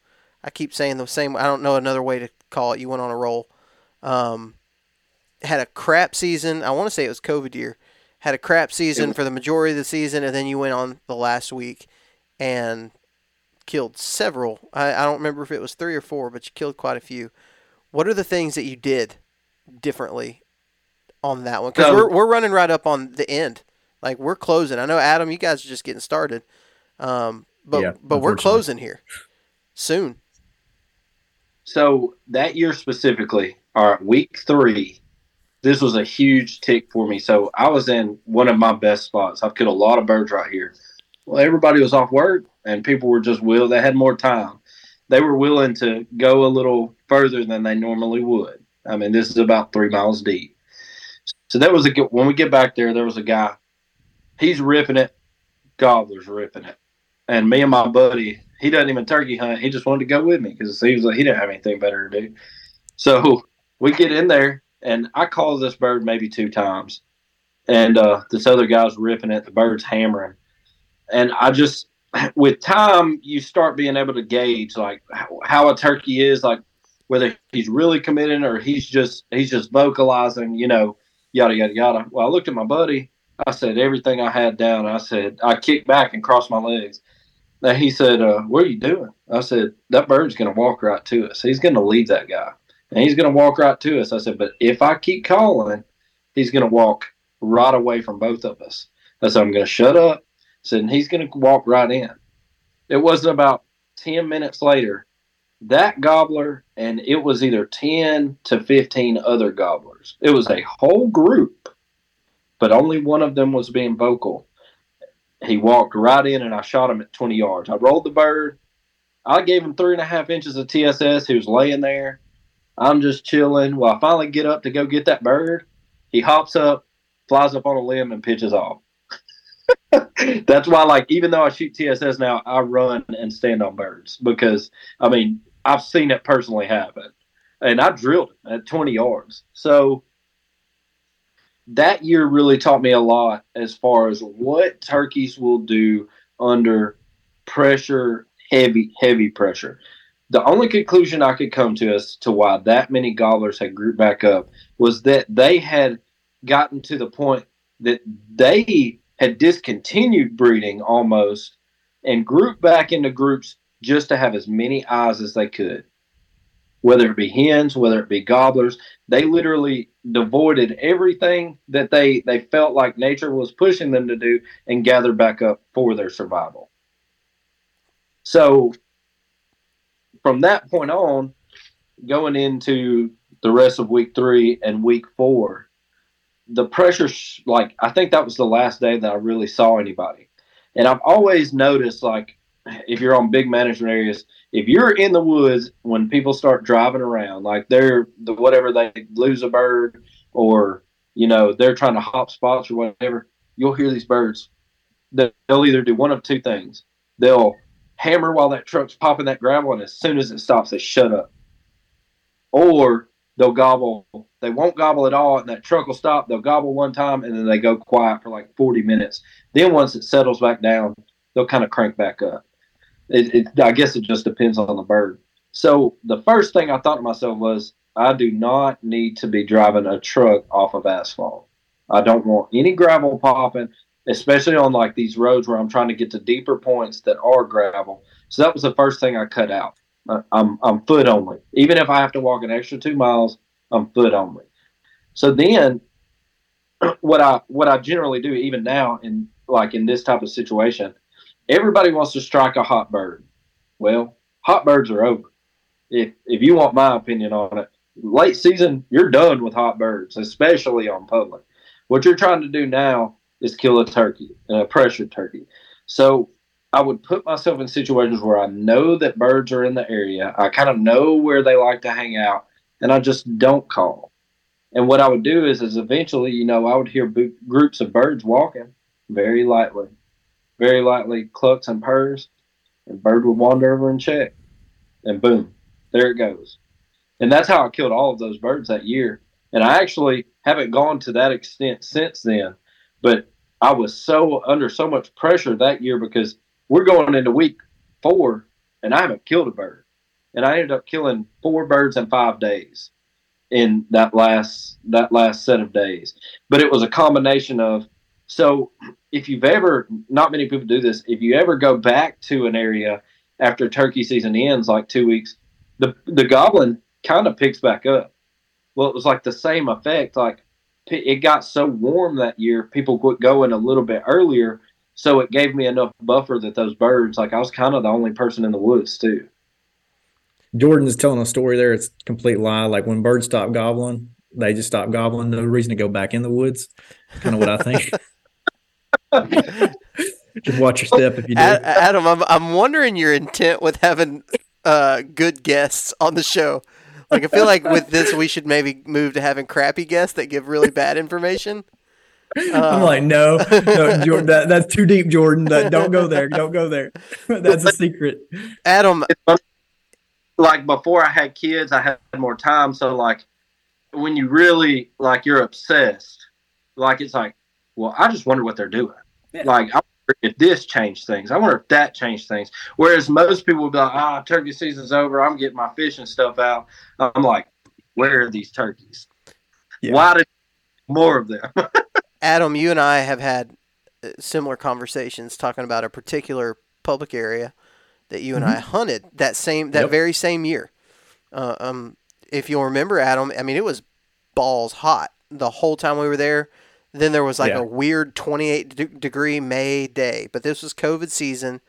I keep saying the same. I don't know another way to call it. You went on a roll. Um, had a crap season. I want to say it was COVID year. Had a crap season for the majority of the season, and then you went on the last week and killed several. I, I don't remember if it was three or four, but you killed quite a few. What are the things that you did differently on that one? Because so, we're, we're running right up on the end. Like, we're closing. I know, Adam, you guys are just getting started. Um, but yeah, but we're closing here soon. So, that year specifically, all right, week three, this was a huge tick for me. So, I was in one of my best spots. I've killed a lot of birds right here. Well, everybody was off work, and people were just willing. They had more time. They were willing to go a little further than they normally would. I mean, this is about three miles deep. So that was a good, when we get back there, there was a guy, he's ripping it. Gobbler's ripping it. And me and my buddy, he doesn't even turkey hunt. He just wanted to go with me because he was like, he didn't have anything better to do. So we get in there and I call this bird maybe two times. And uh, this other guy's ripping it. The bird's hammering. And I just, with time, you start being able to gauge like how a turkey is, like whether he's really committing or he's just, he's just vocalizing, you know, yada, yada, yada. Well, I looked at my buddy. I said everything I had down. I said, I kicked back and crossed my legs. And he said, uh, what are you doing? I said, that bird's going to walk right to us. He's going to leave that guy. And he's going to walk right to us. I said, but if I keep calling, he's going to walk right away from both of us. I said, I'm going to shut up. I said, and he's going to walk right in. It wasn't about ten minutes later. That gobbler, and it was either ten to fifteen other gobblers. It was a whole group, but only one of them was being vocal. He walked right in, and I shot him at twenty yards. I rolled the bird. I gave him three and a half inches of T S S. He was laying there. I'm just chilling. Well, I finally get up to go get that bird. He hops up, flies up on a limb, and pitches off. That's why, like, even though I shoot T S S now, I run and stand on birds because, I mean, I've seen it personally happen, and I drilled it at twenty yards. So that year really taught me a lot as far as what turkeys will do under pressure, heavy, heavy pressure. The only conclusion I could come to as to why that many gobblers had grouped back up was that they had gotten to the point that they had discontinued breeding almost and grouped back into groups just to have as many eyes as they could. whether it be hens, whether it be gobblers. They literally devoided everything that they, they felt like nature was pushing them to do and gathered back up for their survival. So from that point on, going into the rest of week three and week four, the pressure, like, I think that was the last day that I really saw anybody. And I've always noticed, like, if you're on big management areas, if you're in the woods when people start driving around, like they're the whatever, they lose a bird or, you know, they're trying to hop spots or whatever, you'll hear these birds. They'll either do one of two things. They'll hammer while that truck's popping that gravel, and as soon as it stops, they shut up. Or they'll gobble. They won't gobble at all, and that truck will stop. They'll gobble one time, and then they go quiet for like forty minutes. Then once it settles back down, they'll kind of crank back up. It, it, I guess it just depends on the bird. So the first thing I thought to myself was, I do not need to be driving a truck off of asphalt. I don't want any gravel popping, especially on like these roads where I'm trying to get to deeper points that are gravel. So that was the first thing I cut out. I, I'm I'm foot only. Even if I have to walk an extra two miles, I'm foot only. So then, what I what I generally do, even now, in like in this type of situation. Everybody wants to strike a hot bird. Well, hot birds are over. If if you want my opinion on it, late season, you're done with hot birds, especially on public. What you're trying to do now is kill a turkey, a pressure turkey. So I would put myself in situations where I know that birds are in the area. I kind of know where they like to hang out, and I just don't call. And what I would do is, is eventually, you know, I would hear bo- groups of birds walking very lightly. Very lightly clucks and purrs, and bird would wander over and check, and boom, there it goes. And that's how I killed all of those birds that year. And I actually haven't gone to that extent since then, but I was so under so much pressure that year because we're going into week four, and I haven't killed a bird. And I ended up killing four birds in five days in that last that last set of days. But it was a combination of, so if you've ever, not many people do this, if you ever go back to an area after turkey season ends, like two weeks, the the goblin kind of picks back up. Well, it was like the same effect. Like it got so warm that year, people quit going a little bit earlier. So it gave me enough buffer that those birds, like I was kind of the only person in the woods too. Jordan's telling a story there. It's a complete lie. Like when birds stop gobbling, they just stop gobbling. No reason to go back in the woods. Kind of what I think. Just watch your step if you do. Adam, I'm I'm wondering your intent with having uh good guests on the show. Like I feel like with this we should maybe move to having crappy guests that give really bad information. Um, I'm like, no, no, Jordan, that, that's too deep, Jordan. That, don't go there. Don't go there. That's a secret. Adam, like before I had kids, I had more time. So like when you really like you're obsessed, like it's like. Well, I just wonder what they're doing. Yeah. Like, I wonder if this changed things. I wonder if that changed things. Whereas most people will be like, ah, turkey season's over. I'm getting my fishing stuff out. I'm like, where are these turkeys? Yeah. Why did more of them? Adam, you and I have had similar conversations talking about a particular public area that you and mm-hmm. I hunted that same that yep. very same year. Uh, um, if you'll remember, Adam, I mean, it was balls hot the whole time we were there. Then there was like yeah. a weird twenty-eight degree May day, but this was COVID season.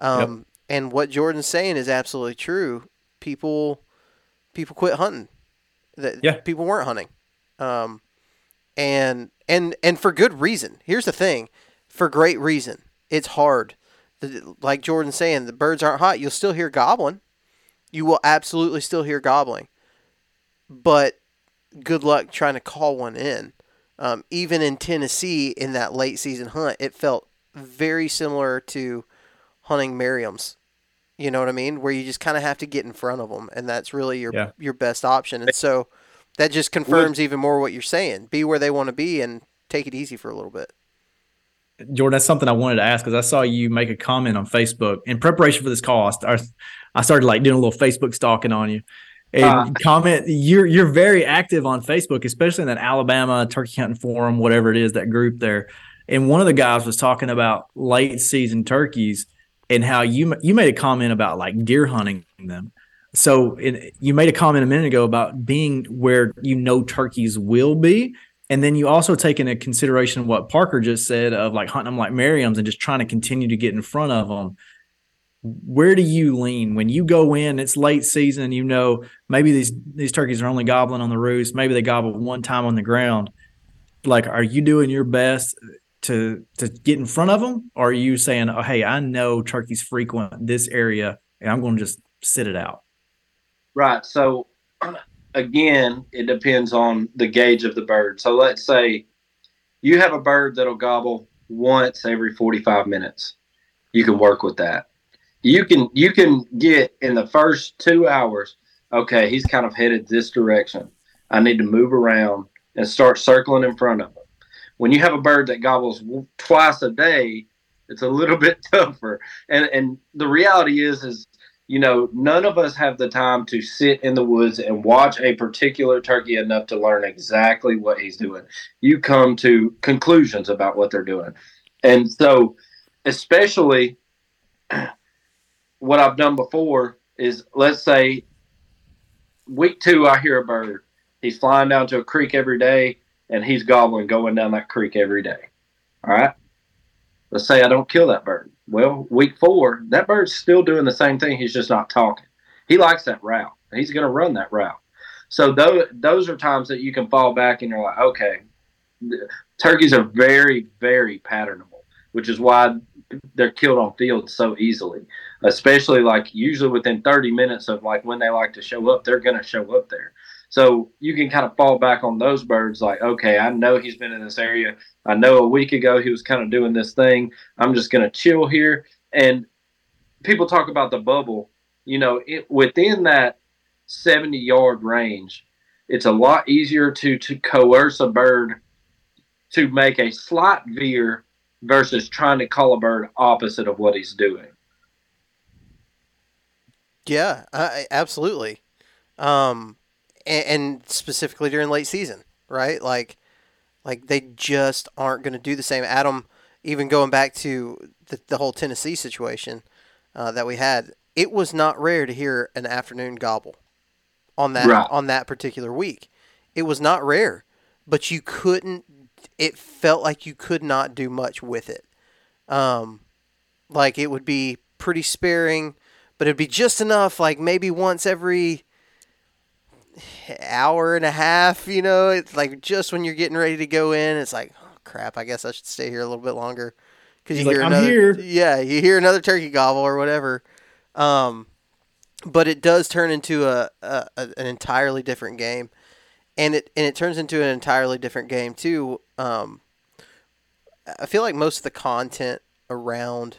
Um, yep. And what Jordan's saying is absolutely true. People, people quit hunting. The, yeah. People weren't hunting. Um, and, and, and for good reason. Here's the thing, for great reason. It's hard. The, like Jordan's saying, the birds aren't hot. You'll still hear gobbling. You will absolutely still hear gobbling, but good luck trying to call one in. Um, even in Tennessee in that late season hunt, it felt very similar to hunting Merriam's, you know what I mean? Where you just kind of have to get in front of them, and that's really your, yeah. your best option. And so that just confirms even more what you're saying, be where they want to be and take it easy for a little bit. Jordan, that's something I wanted to ask because I saw you make a comment on Facebook in preparation for this call. I, start, I started like doing a little Facebook stalking on you. And uh, comment, you're you're very active on Facebook, especially in that Alabama turkey hunting forum, whatever it is, that group there. And one of the guys was talking about late season turkeys and how you you made a comment about like deer hunting them. So it, you made a comment a minute ago about being where you know turkeys will be. And then you also take into consideration what Parker just said of like hunting them like Merriam's and just trying to continue to get in front of them. Where do you lean when you go in? It's late season, you know, maybe these, these turkeys are only gobbling on the roost. Maybe they gobble one time on the ground. Like, are you doing your best to, to get in front of them? Or are you saying, oh, hey, I know turkeys frequent this area and I'm going to just sit it out? Right. So again, it depends on the gauge of the bird. So let's say you have a bird that'll gobble once every forty-five minutes. You can work with that. You can you can get in the first two hours, okay, he's kind of headed this direction. I need to move around and start circling in front of him. When you have a bird that gobbles twice a day, it's a little bit tougher. And and the reality is, is you know, none of us have the time to sit in the woods and watch a particular turkey enough to learn exactly what he's doing. You come to conclusions about what they're doing. And so especially what I've done before is, let's say week two, I hear a bird. He's flying down to a creek every day, and he's gobbling going down that creek every day. All right. Let's say I don't kill that bird. Well, week four, that bird's still doing the same thing. He's just not talking. He likes that route. He's going to run that route. So those, those are times that you can fall back and you're like, okay, turkeys are very, very patternable, which is why they're killed on field so easily, especially like usually within thirty minutes of like when they like to show up, they're going to show up there. So you can kind of fall back on those birds like, okay, I know he's been in this area. I know a week ago he was kind of doing this thing. I'm just going to chill here. And people talk about the bubble. You know, it, within that seventy-yard range, it's a lot easier to, to coerce a bird to make a slight veer versus trying to call a bird opposite of what he's doing. Yeah, I, absolutely. Um And specifically during late season, right? Like, like they just aren't going to do the same. Adam, even going back to the, the whole Tennessee situation uh, that we had, it was not rare to hear an afternoon gobble on that right. on that particular week. It was not rare, but you couldn't. It felt like you could not do much with it. Um, like it would be pretty sparing, but it'd be just enough. Like maybe once every hour and a half, you know, it's like just when you're getting ready to go in, it's like, oh crap, I guess I should stay here a little bit longer because you like, hear I'm another, here. yeah, you hear another turkey gobble or whatever. Um, but it does turn into a, a, a an entirely different game, and it and it turns into an entirely different game too. Um, I feel like most of the content around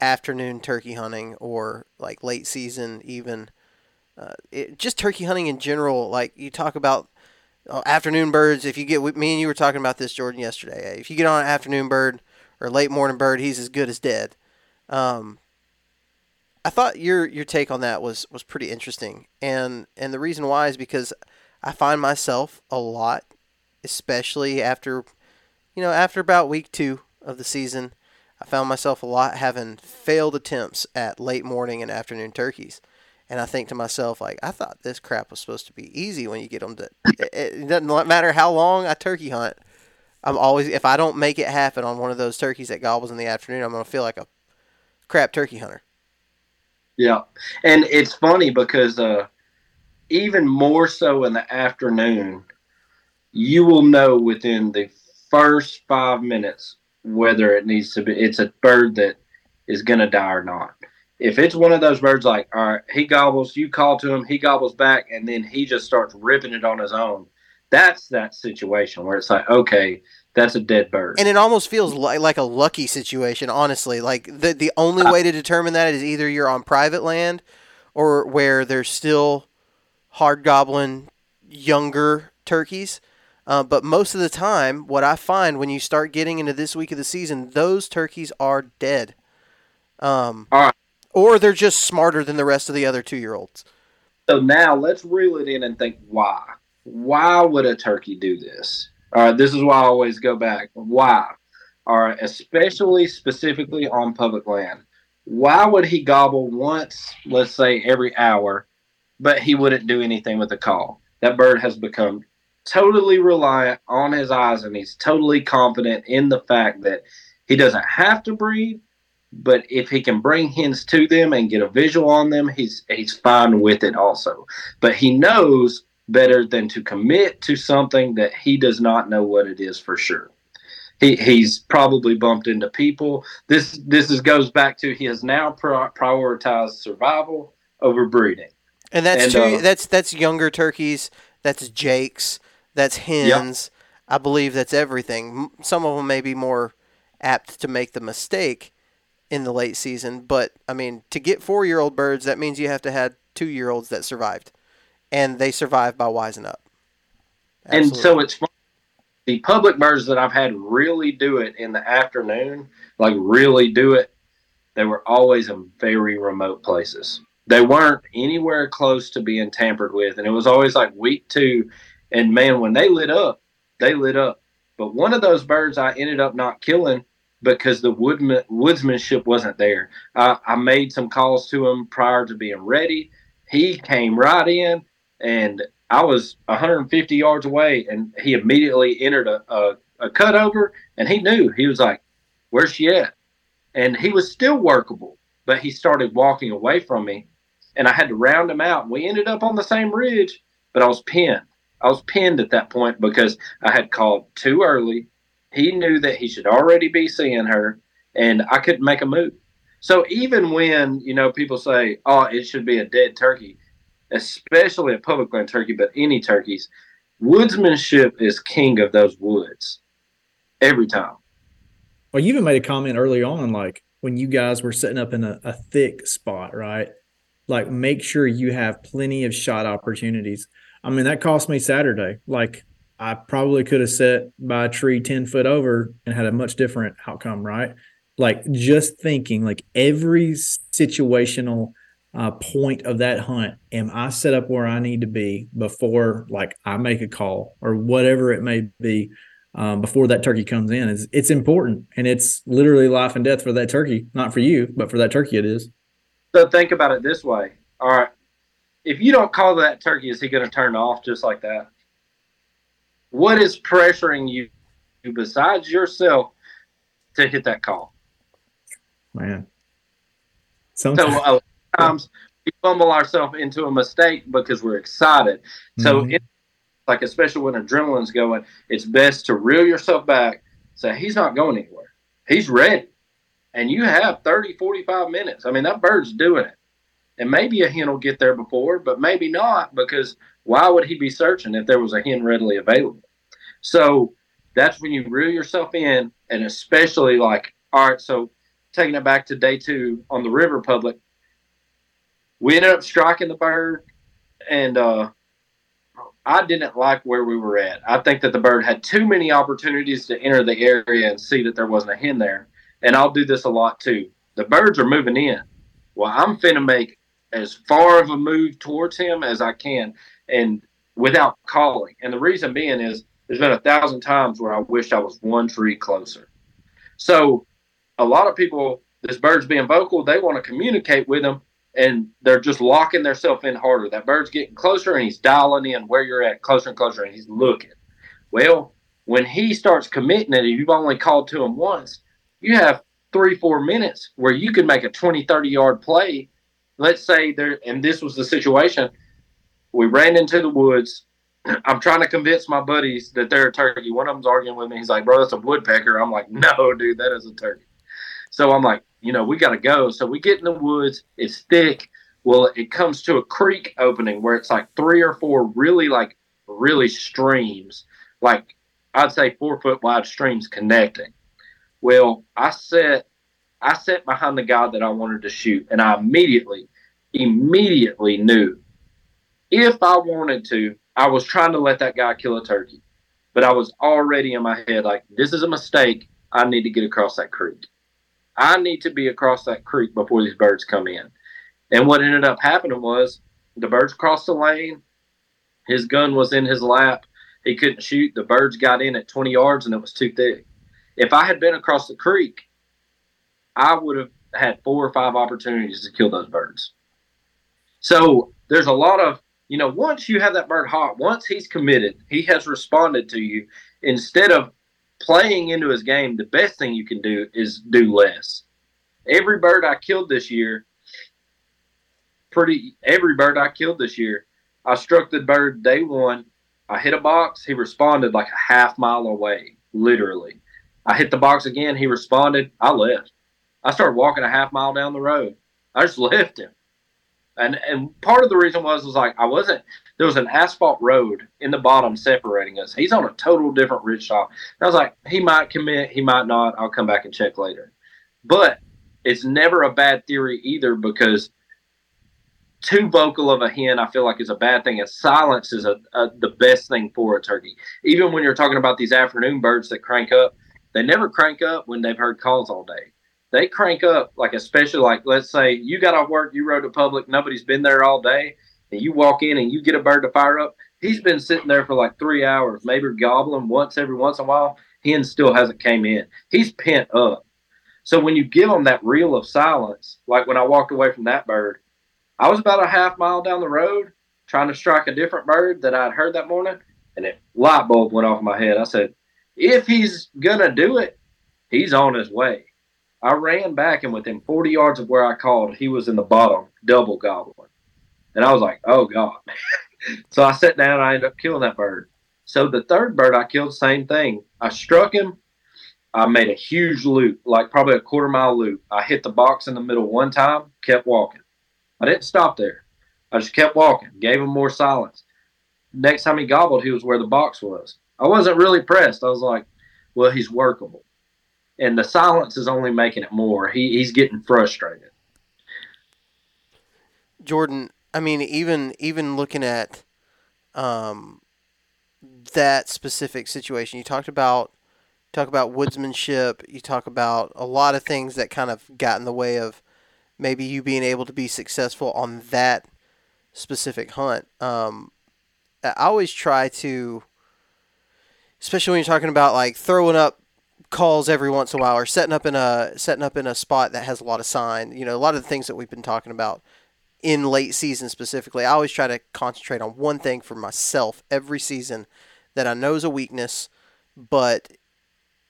afternoon turkey hunting or like late season even. Uh, it, just turkey hunting in general, like you talk about uh, afternoon birds. If you get with me and you were talking about this, Jordan, yesterday, if you get on an afternoon bird or late morning bird, he's as good as dead. Um, I thought your your take on that was, was pretty interesting. And, and the reason why is because I find myself a lot, especially after, you know, after about week two of the season, I found myself a lot having failed attempts at late morning and afternoon turkeys. And I think to myself, like, I thought this crap was supposed to be easy when you get them to, it, it doesn't matter how long I turkey hunt. I'm always, if I don't make it happen on one of those turkeys that gobbles in the afternoon, I'm going to feel like a crap turkey hunter. Yeah. And it's funny because uh, even more so in the afternoon, you will know within the first five minutes whether it needs to be, it's a bird that is going to die or not. If it's one of those birds like, all right, he gobbles, you call to him, he gobbles back, and then he just starts ripping it on his own, that's that situation where it's like, okay, that's a dead bird. And it almost feels like, like a lucky situation, honestly. Like the, the only way to determine that is either you're on private land or where there's still hard gobbling younger turkeys. Uh, but most of the time, what I find when you start getting into this week of the season, those turkeys are dead. Um, all right. Or they're just smarter than the rest of the other two-year-olds. So now let's reel it in and think why. Why would a turkey do this? All right, this is why I always go back. Why? All right, especially specifically on public land. Why would he gobble once, let's say, every hour, but he wouldn't do anything with the call. That bird has become totally reliant on his eyes, and he's totally confident in the fact that he doesn't have to breed, but if he can bring hens to them and get a visual on them, he's he's fine with it also. But he knows better than to commit to something that he does not know what it is for sure. He he's probably bumped into people. This this is, goes back to he has now pro- prioritized survival over breeding. And that's and, true. Uh, that's that's younger turkeys. That's jakes. That's hens. Yep. I believe that's everything. Some of them may be more apt to make the mistake in the late season, but I mean, to get four-year-old birds, that means you have to have two-year-olds that survived, and they survived by wising up. Absolutely. And so it's fun. The public birds that I've had really do it in the afternoon, like really do it, they were always in very remote places. They weren't anywhere close to being tampered with, and it was always like week two, and man, when they lit up, they lit up. But one of those birds I ended up not killing because the woodman, woodsmanship wasn't there. I, I made some calls to him prior to being ready. He came right in, and I was one hundred fifty yards away, and he immediately entered a, a, a cutover, and he knew. He was like, where's she at? And he was still workable, but he started walking away from me, and I had to round him out. We ended up on the same ridge, but I was pinned. I was pinned at that point because I had called too early. He knew that he should already be seeing her, and I couldn't make a move. So even when, you know, people say, oh, it should be a dead turkey, especially a public land turkey, but any turkeys, woodsmanship is king of those woods every time. Well, you even made a comment early on, like when you guys were setting up in a, a thick spot, right? Like make sure you have plenty of shot opportunities. I mean, that cost me Saturday. Like, I probably could have sat by a tree ten foot over and had a much different outcome, right? Like, just thinking, like, every situational uh, point of that hunt, am I set up where I need to be before, like, I make a call or whatever it may be um, before that turkey comes in? It's, it's important, and it's literally life and death for that turkey. Not for you, but for that turkey it is. So think about it this way. All right. If you don't call that turkey, is he going to turn off just like that? What is pressuring you besides yourself to hit that call? Man. Sometimes. So a lot of times we fumble ourselves into a mistake because we're excited. Mm-hmm. So it, like, especially when adrenaline's going, it's best to reel yourself back, say, he's not going anywhere. He's ready. And you have thirty, forty-five minutes. I mean, that bird's doing it. And maybe a hen will get there before, but maybe not, because why would he be searching if there was a hen readily available? So that's when you reel yourself in, and especially like, all right, so taking it back to day two on the river public, we ended up striking the bird, and uh, I didn't like where we were at. I think that the bird had too many opportunities to enter the area and see that there wasn't a hen there, and I'll do this a lot too. The birds are moving in. Well, I'm finna make as far of a move towards him as I can, and without calling. And the reason being is there's been a thousand times where I wished I was one tree closer. So a lot of people, this bird's being vocal, they want to communicate with them, and they're just locking themselves in harder. That bird's getting closer, and he's dialing in where you're at, closer and closer, and he's looking. Well, when he starts committing it, you've only called to him once, you have three, four minutes where you could make a twenty, thirty-yard play. Let's say there, and this was the situation, we ran into the woods. I'm trying to convince my buddies that they're a turkey. One of them's arguing with me. He's like, bro, that's a woodpecker. I'm like, no, dude, that is a turkey. So I'm like, you know, we got to go. So we get in the woods. It's thick. Well, it comes to a creek opening where it's like three or four really, like, really streams. Like, I'd say four-foot wide streams connecting. Well, I sat, I sat behind the guy that I wanted to shoot, and I immediately, immediately knew if I wanted to, I was trying to let that guy kill a turkey. But I was already in my head like, this is a mistake. I need to get across that creek. I need to be across that creek before these birds come in. And what ended up happening was the birds crossed the lane. His gun was in his lap. He couldn't shoot. The birds got in at twenty yards, and it was too thick. If I had been across the creek, I would have had four or five opportunities to kill those birds. So there's a lot of, you know, once you have that bird hot, once he's committed, he has responded to you. Instead of playing into his game, the best thing you can do is do less. Every bird I killed this year, pretty every bird I killed this year, I struck the bird day one. I hit a box. He responded like a half mile away, literally. I hit the box again. He responded. I left. I started walking a half mile down the road. I just left him. And and part of the reason was, was like I wasn't, there was an asphalt road in the bottom separating us. He's on a total different ridge shot. And I was like, he might commit, he might not. I'll come back and check later. But it's never a bad theory either, because too vocal of a hen, I feel like, is a bad thing. And silence is a, a, the best thing for a turkey. Even when you're talking about these afternoon birds that crank up, they never crank up when they've heard calls all day. They crank up, like, especially, like, let's say you got off work, you rode to public, nobody's been there all day, and you walk in and you get a bird to fire up. He's been sitting there for like three hours, maybe gobbling once every once in a while. Hen still hasn't came in. He's pent up. So when you give him that reel of silence, like when I walked away from that bird, I was about a half mile down the road trying to strike a different bird that I'd heard that morning, and a light bulb went off in my head. I said, if he's going to do it, he's on his way. I ran back, and within forty yards of where I called, he was in the bottom, double gobbling. And I was like, oh, God. So I sat down, and I ended up killing that bird. So the third bird I killed, same thing. I struck him. I made a huge loop, like probably a quarter-mile loop. I hit the box in the middle one time, kept walking. I didn't stop there. I just kept walking, gave him more silence. Next time he gobbled, he was where the box was. I wasn't really pressed. I was like, well, he's workable. And the silence is only making it more. He he's getting frustrated. Jordan, I mean, even even looking at um, that specific situation, you talked about talk about woodsmanship. You talk about a lot of things that kind of got in the way of maybe you being able to be successful on that specific hunt. Um, I always try to, especially when you're talking about like throwing up calls every once in a while, or setting up in a setting up in a spot that has a lot of sign, you know, a lot of the things that we've been talking about in late season specifically. I always try to concentrate on one thing for myself every season that I know is a weakness, but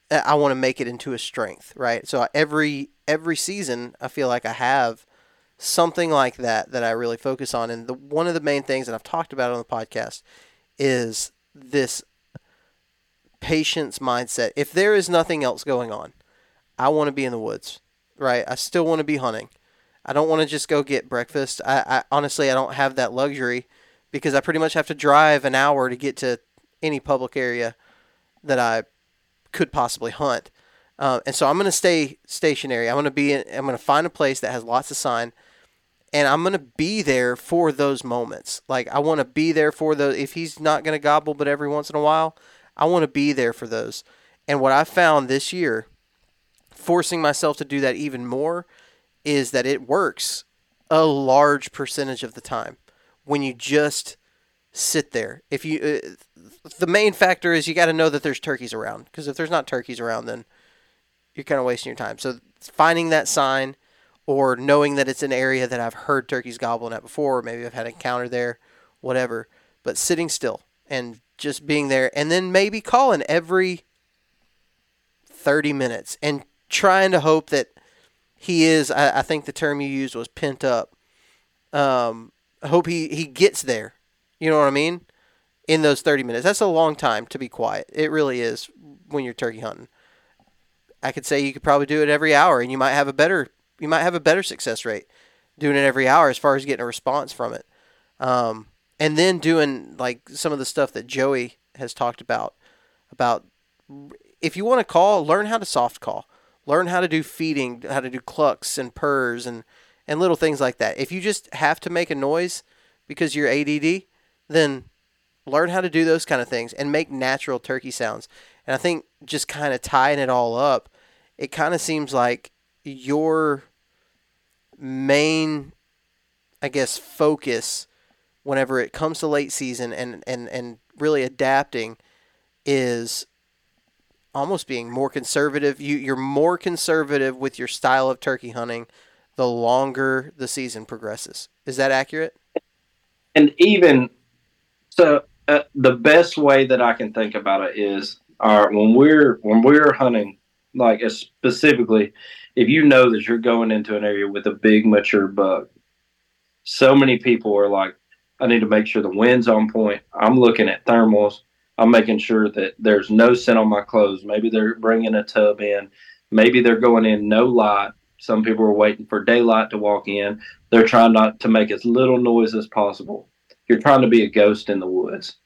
I want to make it into a strength, right? So every every season I feel like I have something like that that I really focus on. And the one of the main things that I've talked about on the podcast is this patience mindset. If there is nothing else going on, I want to be in the woods, right? I still want to be hunting. I don't want to just go get breakfast. I, I honestly, I don't have that luxury, because I pretty much have to drive an hour to get to any public area that I could possibly hunt. Uh, and so I'm going to stay stationary. I'm going to be, in, I'm going to find a place that has lots of sign, and I'm going to be there for those moments. Like, I want to be there for those. If he's not going to gobble, but every once in a while, I want to be there for those. And what I found this year, forcing myself to do that even more, is that it works a large percentage of the time when you just sit there. If you, uh, the main factor is you got to know that there's turkeys around, because if there's not turkeys around, then you're kind of wasting your time. So finding that sign, or knowing that it's an area that I've heard turkeys gobbling at before, or maybe I've had an encounter there, whatever, but sitting still and just being there, and then maybe calling every thirty minutes and trying to hope that he is, I, I think the term you used was pent up. Um, I hope he, he gets there. You know what I mean? In those thirty minutes. That's a long time to be quiet. It really is when you're turkey hunting. I could say you could probably do it every hour, and you might have a better, you might have a better success rate doing it every hour as far as getting a response from it. Um, And then doing like some of the stuff that Joey has talked about, about if you want to call, learn how to soft call, learn how to do feeding, how to do clucks and purrs and, and little things like that. If you just have to make a noise because you're A D D, then learn how to do those kind of things and make natural turkey sounds. And I think just kind of tying it all up, it kind of seems like your main, I guess, focus whenever it comes to late season and, and, and really adapting is almost being more conservative. You, you're more conservative with your style of turkey hunting the longer the season progresses. Is that accurate? and even so, uh, the best way that I can think about it is, all right, when we're when we're hunting, like specifically, if you know that you're going into an area with a big mature buck, so many people are like, I need to make sure the wind's on point. I'm looking at thermals. I'm making sure that there's no scent on my clothes. Maybe they're bringing a tub in. Maybe they're going in no light. Some people are waiting for daylight to walk in. They're trying not to make as little noise as possible. You're trying to be a ghost in the woods.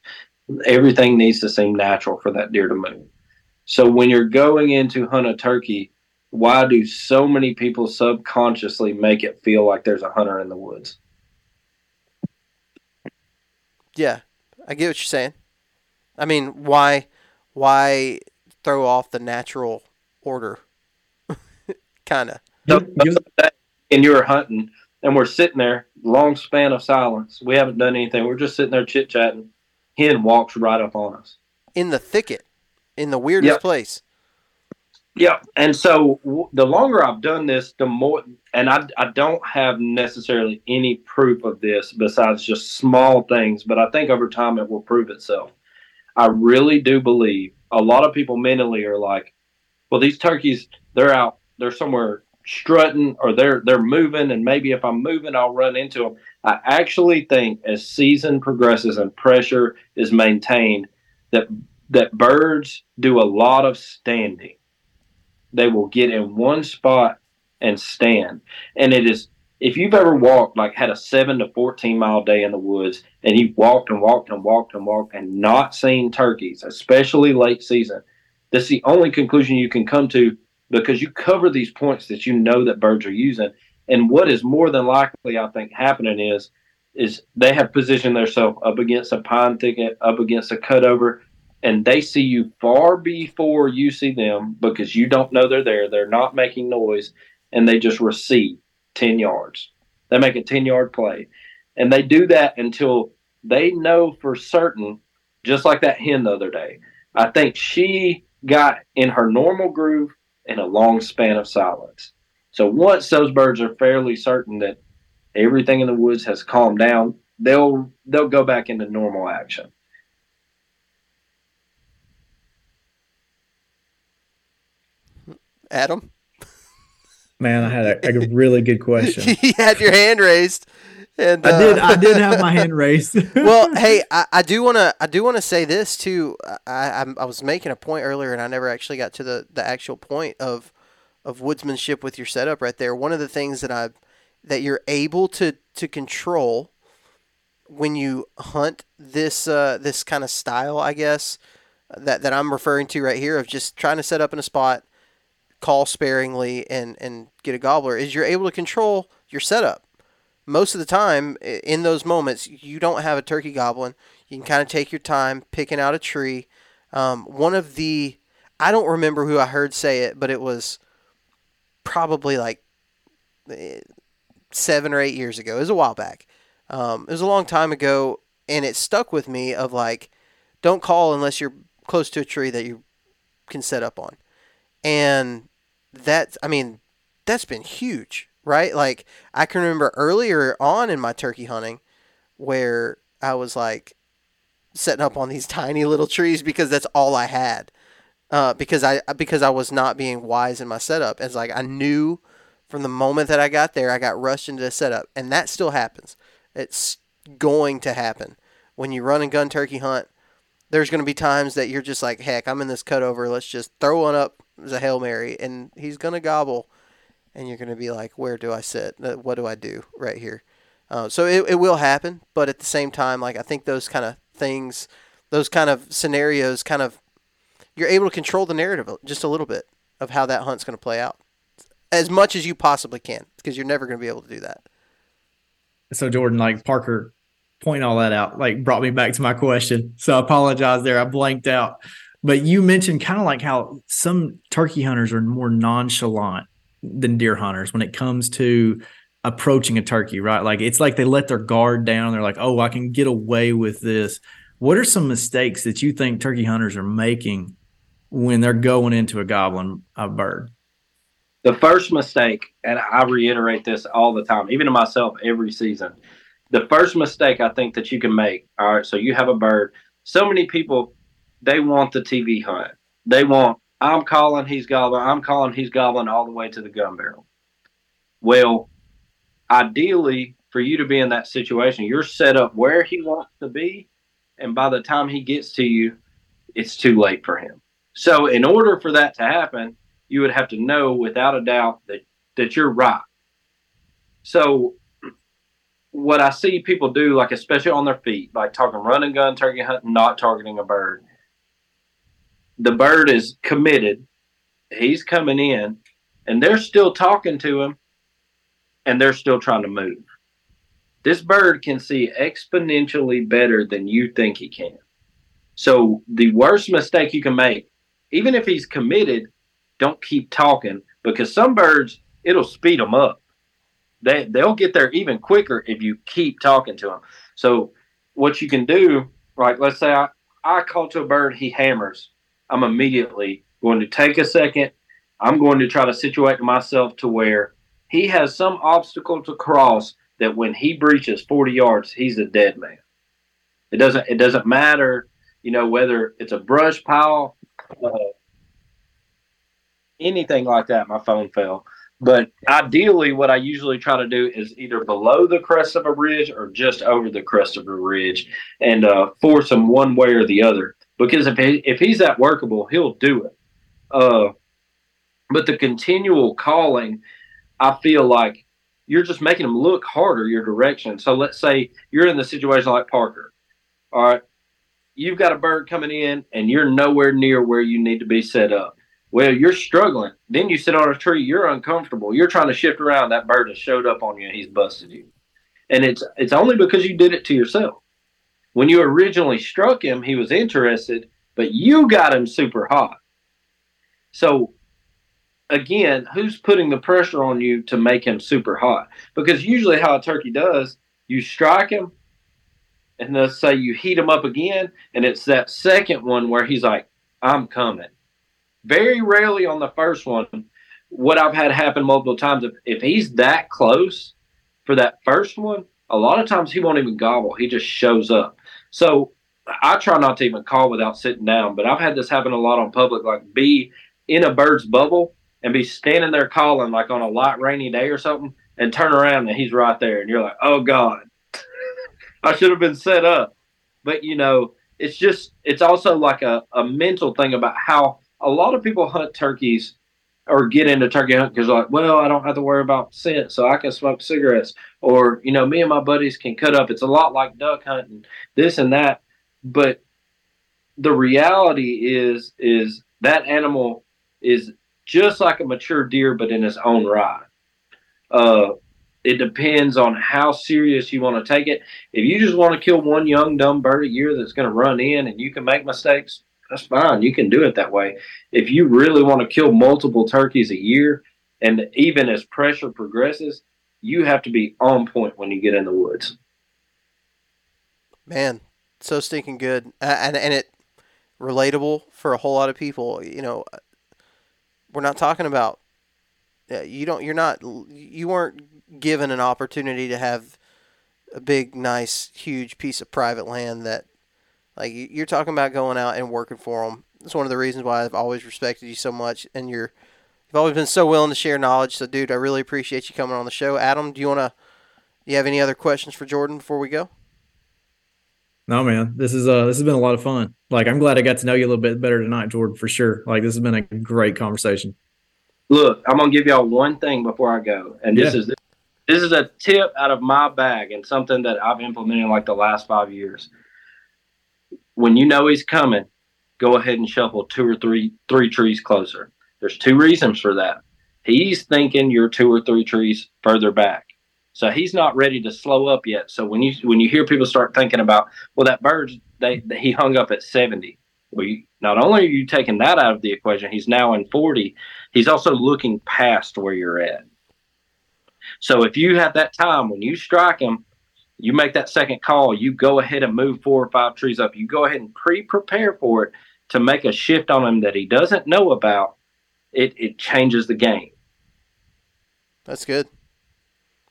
Everything needs to seem natural for that deer to move. So when you're going in to hunt a turkey, why do so many people subconsciously make it feel like there's a hunter in the woods? Yeah, I get what you're saying. I mean, why, why throw off the natural order? kind of. So, and you were hunting, and we're sitting there, long span of silence. We haven't done anything. We're just sitting there chit-chatting. Hen walks right up on us. In the thicket, in the weirdest yep. place. Yeah, and so w- the longer I've done this, the more, and I, I don't have necessarily any proof of this besides just small things, but I think over time it will prove itself. I really do believe a lot of people mentally are like, well, these turkeys, they're out, they're somewhere strutting, or they're they're moving, and maybe if I'm moving, I'll run into them. I actually think as season progresses and pressure is maintained, that that birds do a lot of standing. They will get in one spot and stand. And it is, if you've ever walked, like had a seven to fourteen mile day in the woods, and you've walked and walked and walked and walked and not seen turkeys, especially late season, that's the only conclusion you can come to, because you cover these points that you know that birds are using. And what is more than likely, I think, happening is, is they have positioned themselves up against a pine thicket, up against a cutover, and they see you far before you see them because you don't know they're there. They're not making noise, and they just receive ten yards. They make a ten-yard play, and they do that until they know for certain, just like that hen the other day. I think she got in her normal groove in a long span of silence. So once those birds are fairly certain that everything in the woods has calmed down, they'll they'll go back into normal action. Adam? Man, I had a, a really good question. You had your hand raised. And, uh, I did. I did have my hand raised. Well, hey, I, I do want to. I do want to say this too. I, I I was making a point earlier, and I never actually got to the, the actual point of of woodsmanship with your setup right there. One of the things that I that you're able to to control when you hunt this uh, this kind of style, I guess that that I'm referring to right here, of just trying to set up in a spot, call sparingly, and and get a gobbler, is you're able to control your setup. Most of the time, in those moments, you don't have a turkey gobbling. You can kind of take your time picking out a tree. Um, one of the, I don't remember who I heard say it, but it was probably like seven or eight years ago. It was a while back. Um, it was a long time ago, and it stuck with me of like, don't call unless you're close to a tree that you can set up on. And that's, I mean, that's been huge. Right? Like, I can remember earlier on in my turkey hunting where I was like setting up on these tiny little trees because that's all I had. Uh, because I because I was not being wise in my setup. It's like I knew from the moment that I got there, I got rushed into the setup. And that still happens. It's going to happen. When you run and gun turkey hunt, there's going to be times that you're just like, heck, I'm in this cutover. Let's just throw one up as a Hail Mary, and he's going to gobble. And you're going to be like, where do I sit? What do I do right here? Uh, so it, it will happen. But at the same time, like, I think those kind of things, those kind of scenarios kind of, you're able to control the narrative just a little bit of how that hunt's going to play out as much as you possibly can, because you're never going to be able to do that. So Jordan, like Parker, point all that out, like brought me back to my question. So I apologize there. I blanked out. But you mentioned kind of like how some turkey hunters are more nonchalant than deer hunters when it comes to approaching a turkey, right? Like, it's like they let their guard down. They're like, oh, I can get away with this. What are some mistakes that you think turkey hunters are making when they're going into a gobbling a bird? The first mistake, and I reiterate this all the time, even to myself every season, the first mistake I think that you can make, all right, so you have a bird. So many people, they want the T V hunt. They want, I'm calling, he's gobbling, I'm calling, he's gobbling, all the way to the gun barrel. Well, ideally, for you to be in that situation, you're set up where he wants to be, and by the time he gets to you, it's too late for him. So in order for that to happen, you would have to know without a doubt that, that you're right. So what I see people do, like especially on their feet, like talking run and gun, turkey hunting, not targeting a bird. The bird is committed. He's coming in, and they're still talking to him, and they're still trying to move. This bird can see exponentially better than you think he can. So the worst mistake you can make, even if he's committed, don't keep talking, because some birds, it'll speed them up. They, they'll get there even quicker if you keep talking to them. So what you can do, like let's say I, I call to a bird, he hammers. I'm immediately going to take a second. I'm going to try to situate myself to where he has some obstacle to cross that when he breaches forty yards, he's a dead man. It doesn't, it doesn't matter, you know, whether it's a brush pile, uh, anything like that. My phone fell. But ideally, what I usually try to do is either below the crest of a ridge or just over the crest of a ridge and uh, force him one way or the other. Because if he, if he's that workable, he'll do it. Uh, but the continual calling, I feel like you're just making him look harder your direction. So let's say you're in the situation like Parker. All right, you've got a bird coming in, and you're nowhere near where you need to be set up. Well, you're struggling. Then you sit on a tree. You're uncomfortable. You're trying to shift around. That bird has showed up on you, and he's busted you. And it's it's only because you did it to yourself. When you originally struck him, he was interested, but you got him super hot. So, again, who's putting the pressure on you to make him super hot? Because usually how a turkey does, you strike him, and let's say you heat him up again, and it's that second one where he's like, I'm coming. Very rarely on the first one, what I've had happen multiple times, if, if he's that close for that first one, a lot of times he won't even gobble. He just shows up. So I try not to even call without sitting down, but I've had this happen a lot on public, like be in a bird's bubble and be standing there calling like on a light rainy day or something and turn around and he's right there. And you're like, oh, God, I should have been set up. But, you know, it's just it's also like a, a mental thing about how a lot of people hunt turkeys or get into turkey hunting because like, well, I don't have to worry about scent, so I can smoke cigarettes. Or, you know, me and my buddies can cut up. It's a lot like duck hunting, this and that. But the reality is, is that animal is just like a mature deer, but in its own right. Uh, it depends on how serious you want to take it. If you just want to kill one young, dumb bird a year that's going to run in and you can make mistakes, that's fine. You can do it that way. If you really want to kill multiple turkeys a year, and even as pressure progresses, you have to be on point when you get in the woods. Man, so stinking good. Uh, and, and it relatable for a whole lot of people. You know, we're not talking about, uh, you don't, you're not, you weren't given an opportunity to have a big, nice, huge piece of private land that, like, you're talking about going out and working for them. It's one of the reasons why I've always respected you so much, and you're, you've always been so willing to share knowledge. So, dude, I really appreciate you coming on the show. Adam, do you want to, you have any other questions for Jordan before we go? No, man. This is uh, this has been a lot of fun. Like, I'm glad I got to know you a little bit better tonight, Jordan, for sure. Like, this has been a great conversation. Look, I'm gonna give y'all one thing before I go, and this yeah. is this is a tip out of my bag and something that I've implemented like the last five years. When you know he's coming, go ahead and shuffle two or three three trees closer. There's two reasons for that. He's thinking you're two or three trees further back. So he's not ready to slow up yet. So when you when you hear people start thinking about, well, that bird, they, they, he hung up at seventy. Well, you, not only are you taking that out of the equation, he's now in forty. He's also looking past where you're at. So if you have that time when you strike him, you make that second call, you go ahead and move four or five trees up. You go ahead and pre-prepare for it to make a shift on him that he doesn't know about. It it changes the game. That's good.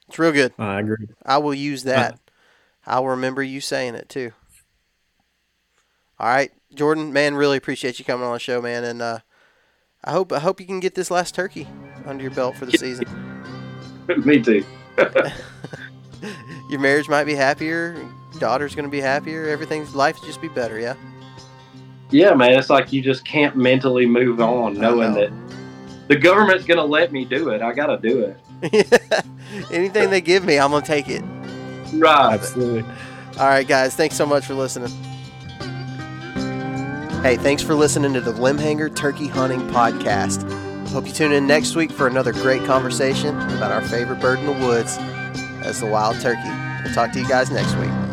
It's real good. I agree. I will use that. I'll remember you saying it too. All right, Jordan, man, really appreciate you coming on the show, man, and uh, I hope I hope you can get this last turkey under your belt for the season. Me too. Your marriage might be happier. Daughter's going to be happier. Everything's life just be better. Yeah. Yeah, man. It's like you just can't mentally move on knowing know. that the government's going to let me do it. I got to do it. Anything they give me, I'm going to take it. Right. Absolutely. All right, guys. Thanks so much for listening. Hey, thanks for listening to the Limbhanger Turkey Hunting Podcast. Hope you tune in next week for another great conversation about our favorite bird in the woods. That's the wild turkey. We'll talk to you guys next week.